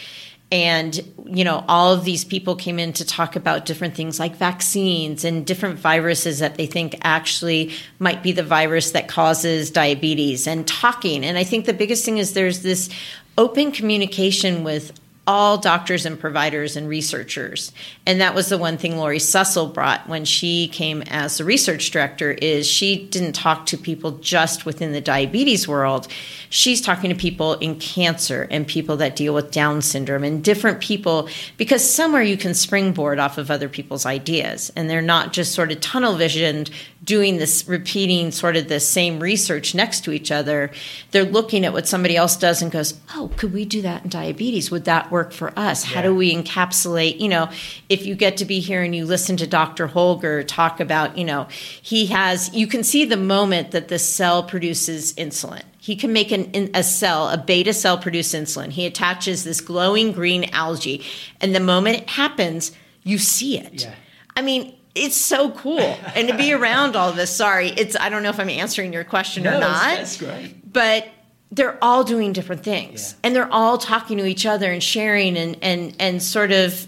And, you know, all of these people came in to talk about different things like vaccines and different viruses that they think actually might be the virus that causes diabetes, and talking. And I think the biggest thing is there's this open communication with all doctors and providers and researchers. And that was the one thing Lori Sussel brought when she came as the research director, is she didn't talk to people just within the diabetes world. She's talking to people in cancer and people that deal with Down syndrome and different people, because somewhere you can springboard off of other people's ideas. And they're not just sort of tunnel visioned, doing this, repeating sort of the same research next to each other. They're looking at what somebody else does and goes, oh, could we do that in diabetes? Would that work? Work for us? How yeah. do we encapsulate, you know, if you get to be here and you listen to Doctor Holger talk about, you know, he has, you can see the moment that the cell produces insulin. He can make an, a cell, a beta cell produce insulin. He attaches this glowing green algae. And the moment it happens, you see it. Yeah. I mean, it's so cool. And to be around all this, sorry, it's, I don't know if I'm answering your question no, or not, that's great. But they're all doing different things, yeah. and they're all talking to each other and sharing and, and, and sort of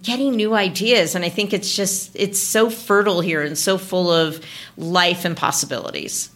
getting new ideas. And I think it's just, it's so fertile here and so full of life and possibilities.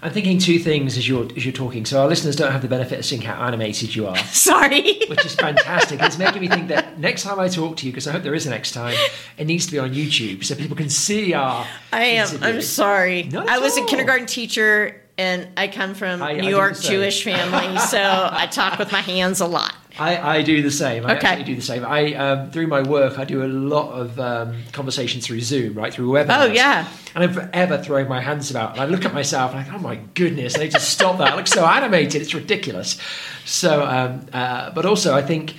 I'm thinking two things as you're as you're talking. So our listeners don't have the benefit of seeing how animated you are. Sorry. Which is fantastic. It's making me think that next time I talk to you, because I hope there is a next time, it needs to be on YouTube so people can see our I am. Interview. I'm sorry. Not at I was all. A kindergarten teacher, and I come from a New York Jewish family, so I talk with my hands a lot. I, I do the same. I okay. actually do the same. I um, through my work, I do a lot of um, conversations through Zoom, right, through webinars. Oh, yeah. And I'm forever throwing my hands about. And I look at myself and I go, oh, my goodness, I need to stop that. I look so animated. It's ridiculous. So, um, uh, but also I think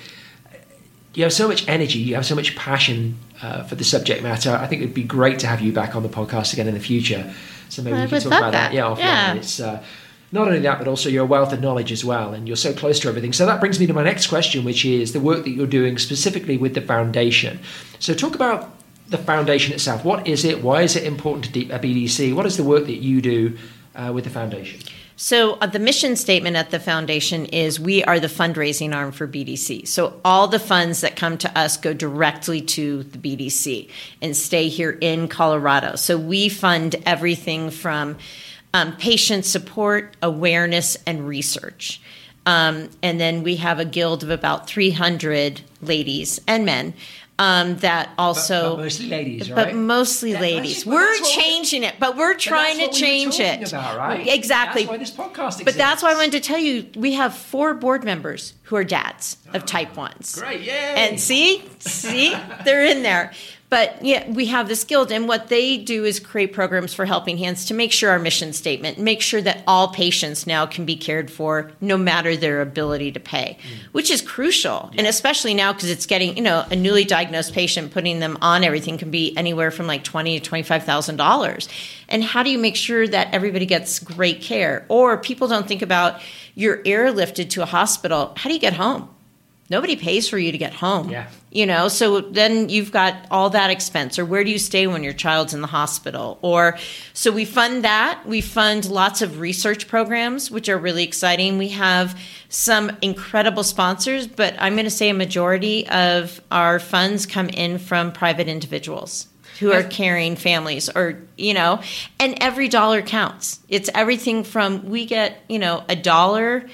you have so much energy. You have so much passion uh, for the subject matter. I think it would be great to have you back on the podcast again in the future. So maybe I we can talk about that. that. Yeah, offline. Yeah. It's... Uh, Not only that, but also your wealth of knowledge as well, and you're so close to everything. So that brings me to my next question, which is the work that you're doing specifically with the foundation. So talk about the foundation itself. What is it? Why is it important to B D C? What is the work that you do uh, with the foundation? So uh, the mission statement at the foundation is we are the fundraising arm for B D C. So all the funds that come to us go directly to the B D C and stay here in Colorado. So we fund everything from um, patient support, awareness, and research. Um, and then we have a guild of about three hundred ladies and men um, that also... But, but mostly ladies, right? But mostly that, ladies. But we're changing we, it, but we're trying but to change we it. About, right? Exactly. That's why this podcast exists. But that's why I wanted to tell you, we have four board members who are dads of type ones. Great, yay! And see? See? They're in there. But yeah, we have this guild, and what they do is create programs for Helping Hands to make sure our mission statement, make sure that all patients now can be cared for no matter their ability to pay, mm. which is crucial. Yeah. And especially now because it's getting, you know, a newly diagnosed patient, putting them on everything can be anywhere from like twenty thousand dollars to twenty-five thousand dollars. And how do you make sure that everybody gets great care? Or people don't think about, you're airlifted to a hospital, how do you get home? Nobody pays for you to get home, yeah. you know, so then you've got all that expense. Or where do you stay when your child's in the hospital? Or so we fund that. We fund lots of research programs, which are really exciting. We have some incredible sponsors, but I'm going to say a majority of our funds come in from private individuals who are carrying families, or, you know, and every dollar counts. It's everything from we get, you know, a dollar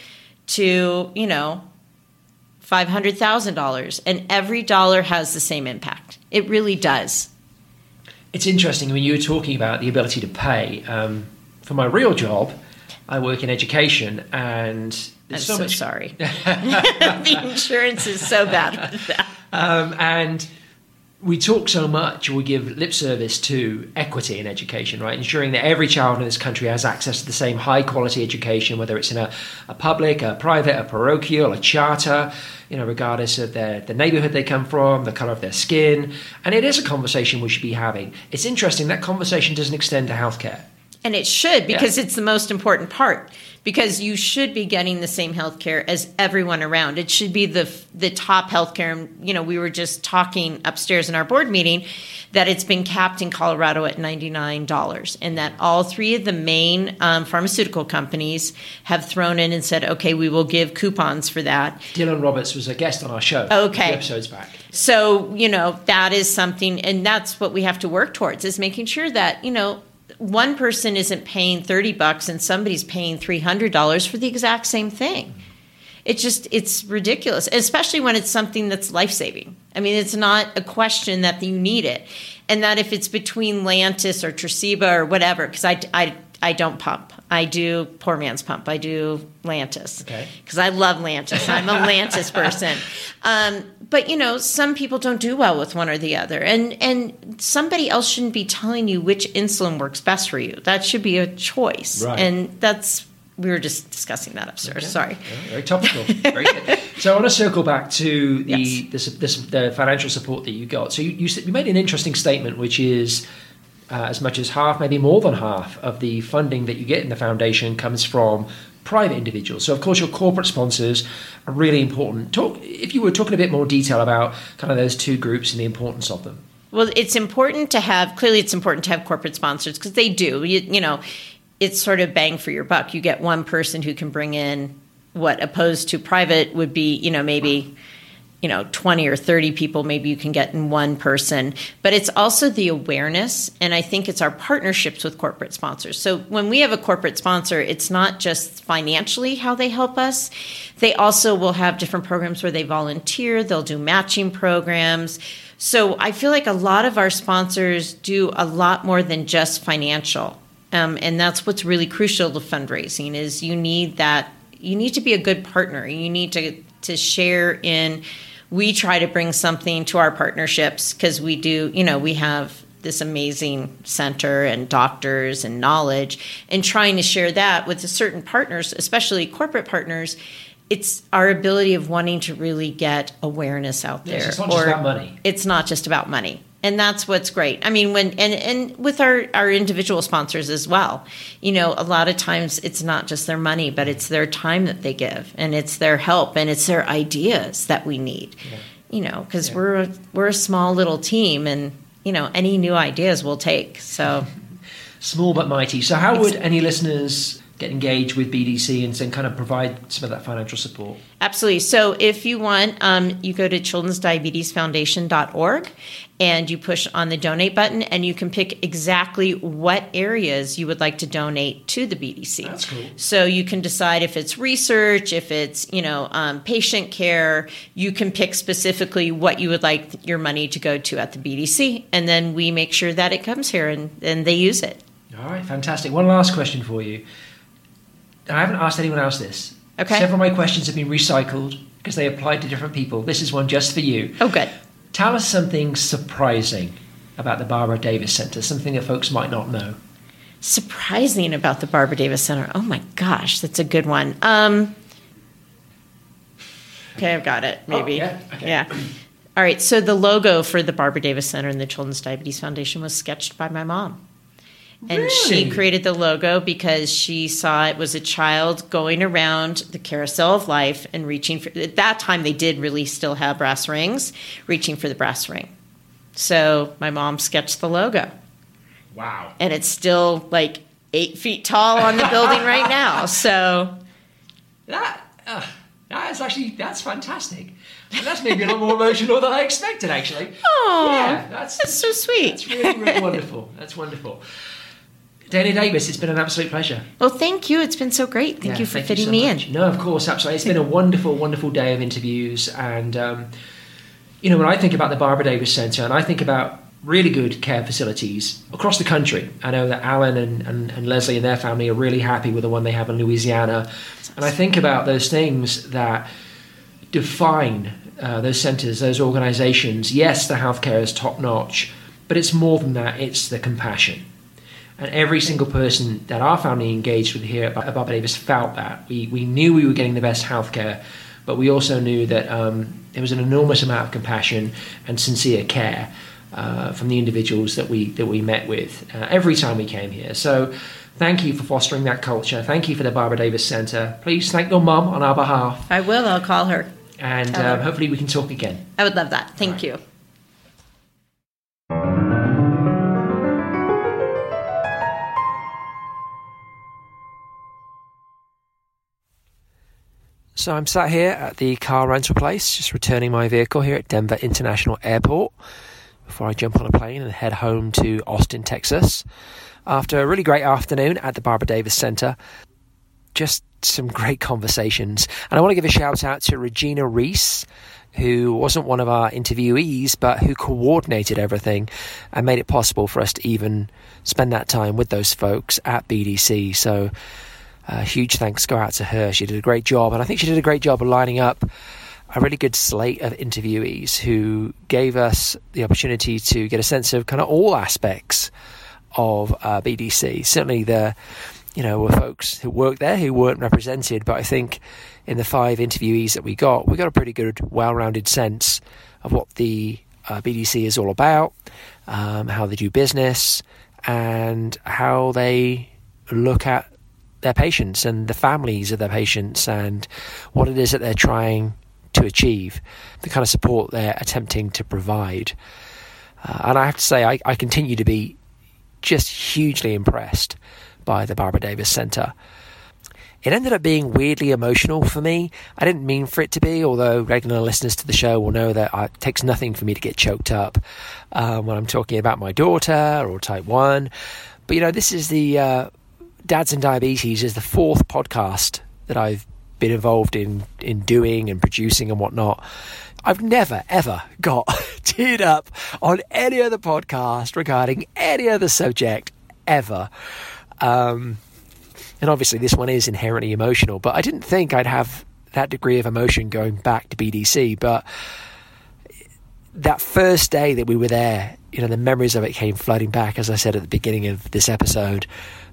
to, you know, five hundred thousand dollars, and every dollar has the same impact. It really does. It's interesting when you were talking about the ability to pay. Um, for my real job, I work in education, and I'm so, so much... sorry. The insurance is so bad with that. Um, and we talk so much, we give lip service to equity in education, right? Ensuring that every child in this country has access to the same high-quality education, whether it's in a, a public, a private, a parochial, a charter, you know, regardless of their, the neighborhood they come from, the color of their skin. And it is a conversation we should be having. It's interesting, that conversation doesn't extend to healthcare. And it should, because yeah. it's the most important part. Because you should be getting the same healthcare as everyone around. It should be the the top healthcare. And, you know, we were just talking upstairs in our board meeting that it's been capped in Colorado at ninety-nine dollars, and that all three of the main um, pharmaceutical companies have thrown in and said, okay, we will give coupons for that. Dylan Roberts was a guest on our show. Okay, a few episodes back. So, you know, that is something, and that's what we have to work towards, is making sure that, you know, one person isn't paying thirty bucks and somebody's paying three hundred dollars for the exact same thing. It just, it's ridiculous, especially when it's something that's life-saving. I mean, it's not a question that you need it. And that if it's between Lantus or Traceba or whatever, because I, I, I don't pump. I do poor man's pump. I do Lantus because okay. I love Lantus. I'm a Lantus person. Um, but, you know, some people don't do well with one or the other. And and somebody else shouldn't be telling you which insulin works best for you. That should be a choice. Right. And that's, we were just discussing that upstairs. Okay. Sorry. Yeah, very topical. Very good. So I want to circle back to the, yes. the, the, the financial support that you got. So you, you, you made an interesting statement, which is, Uh, as much as half, maybe more than half, of the funding that you get in the foundation comes from private individuals. So, of course, your corporate sponsors are really important. Talk, if you were talking a bit more detail about kind of those two groups and the importance of them. Well, it's important to have, clearly it's important to have corporate sponsors because they do, you, you know, it's sort of bang for your buck. You get one person who can bring in what opposed to private would be, you know, maybe... you know, twenty or thirty people, maybe you can get in one person, but it's also the awareness. And I think it's our partnerships with corporate sponsors. So when we have a corporate sponsor, it's not just financially how they help us. They also will have different programs where they volunteer, they'll do matching programs. So I feel like a lot of our sponsors do a lot more than just financial. Um, and that's what's really crucial to fundraising is you need that, you need to be a good partner. You need to, to share in, we try to bring something to our partnerships because we do, you know, we have this amazing center and doctors and knowledge, and trying to share that with certain partners, especially corporate partners. It's our ability of wanting to really get awareness out there. Yes, it's not just about money. It's not just about money. And that's what's great. I mean, when and, and with our, our individual sponsors as well, you know, a lot of times it's not just their money, but it's their time that they give, and it's their help, and it's their ideas that we need, yeah. you know, because yeah. we're, we're a small little team, and, you know, any new ideas we'll take. So small but mighty. So how would any listeners get engaged with B D C and, and kind of provide some of that financial support? Absolutely. So if you want, um, you go to children's diabetes foundation dot org and you push on the donate button, and you can pick exactly what areas you would like to donate to the B D C. That's cool. So you can decide if it's research, if it's, you know, um, patient care. You can pick specifically what you would like your money to go to at the B D C, and then we make sure that it comes here and, and they use it. All right, fantastic. One last question for you. I haven't asked anyone else this. Okay. Several of my questions have been recycled because they applied to different people. This is one just for you. Oh, good. Tell us something surprising about the Barbara Davis Center, something that folks might not know. Surprising about the Barbara Davis Center. Oh, my gosh, that's a good one. Um, okay, I've got it, maybe. Oh, yeah. Okay. Yeah. All right, so the logo for the Barbara Davis Center and the Children's Diabetes Foundation was sketched by my mom. And really? She created the logo because she saw it was a child going around the carousel of life and reaching for, at that time they did really still have brass rings, reaching for the brass ring. So my mom sketched the logo. Wow. And it's still like eight feet tall on the building right now. So that, uh, that's actually, that's fantastic. And that's maybe a lot more emotional than I expected, actually. Oh, yeah, that's, that's so sweet. That's really, really wonderful. That's wonderful. Dana Davis, it's been an absolute pleasure. Well, thank you. It's been so great. Thank yeah, you for thank fitting you so me much. in. No, of course, absolutely. It's been a wonderful, wonderful day of interviews. And, um, you know, when I think about the Barbara Davis Center and I think about really good care facilities across the country, I know that Alan and, and, and Leslie and their family are really happy with the one they have in Louisiana. And I think about those things that define uh, those centers, those organizations. Yes, the healthcare is top-notch, but it's more than that. It's the compassion. And every single person that our family engaged with here at Barbara Davis felt that. We we knew we were getting the best healthcare, but we also knew that um, there was an enormous amount of compassion and sincere care uh, from the individuals that we that we met with uh, every time we came here. So thank you for fostering that culture. Thank you for the Barbara Davis Center. Please thank your mum on our behalf. I will. I'll call her. And um, her. hopefully we can talk again. I would love that. Thank All right. you. So I'm sat here at the car rental place, just returning my vehicle here at Denver International Airport before I jump on a plane and head home to Austin, Texas, after a really great afternoon at the Barbara Davis Center. Just some great conversations. And I want to give a shout out to Regina Reese, who wasn't one of our interviewees, but who coordinated everything and made it possible for us to even spend that time with those folks at B D C. So Uh, huge thanks go out to her. She did a great job, and I think she did a great job of lining up a really good slate of interviewees who gave us the opportunity to get a sense of kind of all aspects of uh, B D C. Certainly there, you know, were folks who worked there who weren't represented, but I think in the five interviewees that we got, we got a pretty good, well-rounded sense of what the uh, B D C is all about, um, how they do business, and how they look at their patients and the families of their patients and what it is that they're trying to achieve, the kind of support they're attempting to provide. Uh, and I have to say, I, I continue to be just hugely impressed by the Barbara Davis Center. It ended up being weirdly emotional for me. I didn't mean for it to be, although regular listeners to the show will know that it takes nothing for me to get choked up uh, when I'm talking about my daughter or type one. But, you know, this is the... Uh, Dads and Diabetes is the fourth podcast that I've been involved in in doing and producing and whatnot. I've never, ever got teared up on any other podcast regarding any other subject ever. Um, and obviously this one is inherently emotional, but I didn't think I'd have that degree of emotion going back to B D C. But that first day that we were there, you know, the memories of it came flooding back, as I said at the beginning of this episode.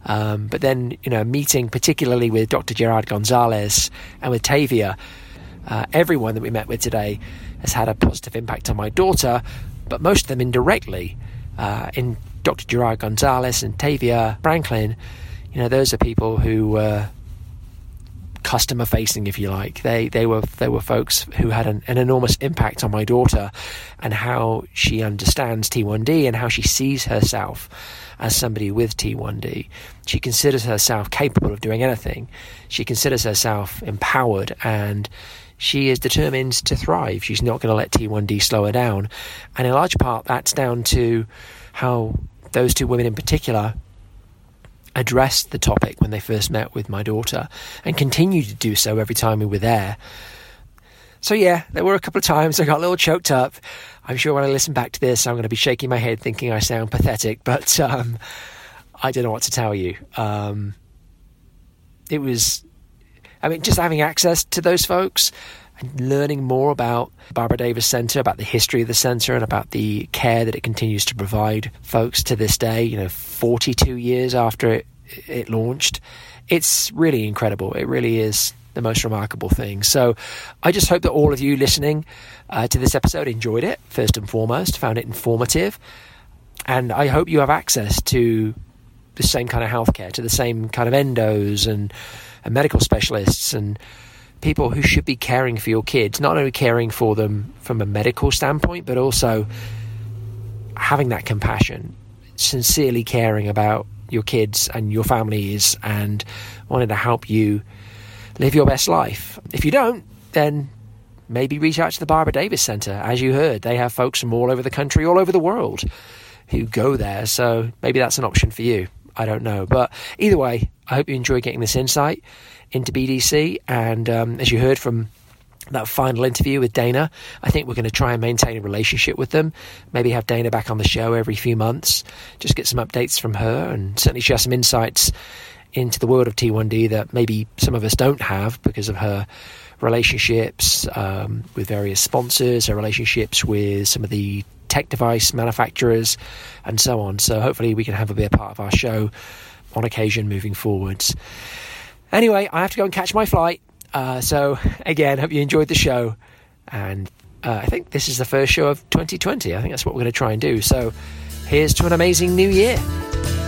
Um, but then, you know, meeting particularly with Doctor Gerard González and with Tavia, uh, everyone that we met with today has had a positive impact on my daughter, but most of them indirectly. Uh, in Doctor Gerard González and Tavia Franklin, you know, those are people who were uh, customer facing, if you like. They they were they were folks who had an, an enormous impact on my daughter and how she understands T one D and how she sees herself as somebody with T one D. She considers herself capable of doing anything. She considers herself empowered, and she is determined to thrive. She's not going to let T one D slow her down. And in large part, that's down to how those two women in particular addressed the topic when they first met with my daughter, and continued to do so every time we were there. So yeah, there were a couple of times I got a little choked up. I'm sure when I listen back to this, I'm going to be shaking my head thinking I sound pathetic, but um, I don't know what to tell you. Um, it was, I mean, just having access to those folks and learning more about Barbara Davis Center, about the history of the center and about the care that it continues to provide folks to this day, you know, forty-two years after it, it launched. It's really incredible. It really is the most remarkable thing. So I just hope that all of you listening uh, to this episode enjoyed it, first and foremost, found it informative. And I hope you have access to the same kind of healthcare, to the same kind of endos and, and medical specialists and people who should be caring for your kids, not only caring for them from a medical standpoint, but also having that compassion, sincerely caring about your kids and your families and wanting to help you live your best life. If you don't, then maybe reach out to the Barbara Davis Center. As you heard, they have folks from all over the country, all over the world who go there. So maybe that's an option for you. I don't know. But either way, I hope you enjoy getting this insight into B D C. And um, as you heard from that final interview with Dana, I think we're going to try and maintain a relationship with them. Maybe have Dana back on the show every few months. Just get some updates from her and certainly share some insights into the world of T one D that maybe some of us don't have because of her relationships um, with various sponsors, her relationships with some of the tech device manufacturers and so on. So hopefully we can have a bit of part of our show on occasion moving forwards. Anyway, I have to go and catch my flight. Uh, so again, hope you enjoyed the show. And uh, I think this is the first show of twenty twenty. I think that's what we're going to try and do. So here's to an amazing new year.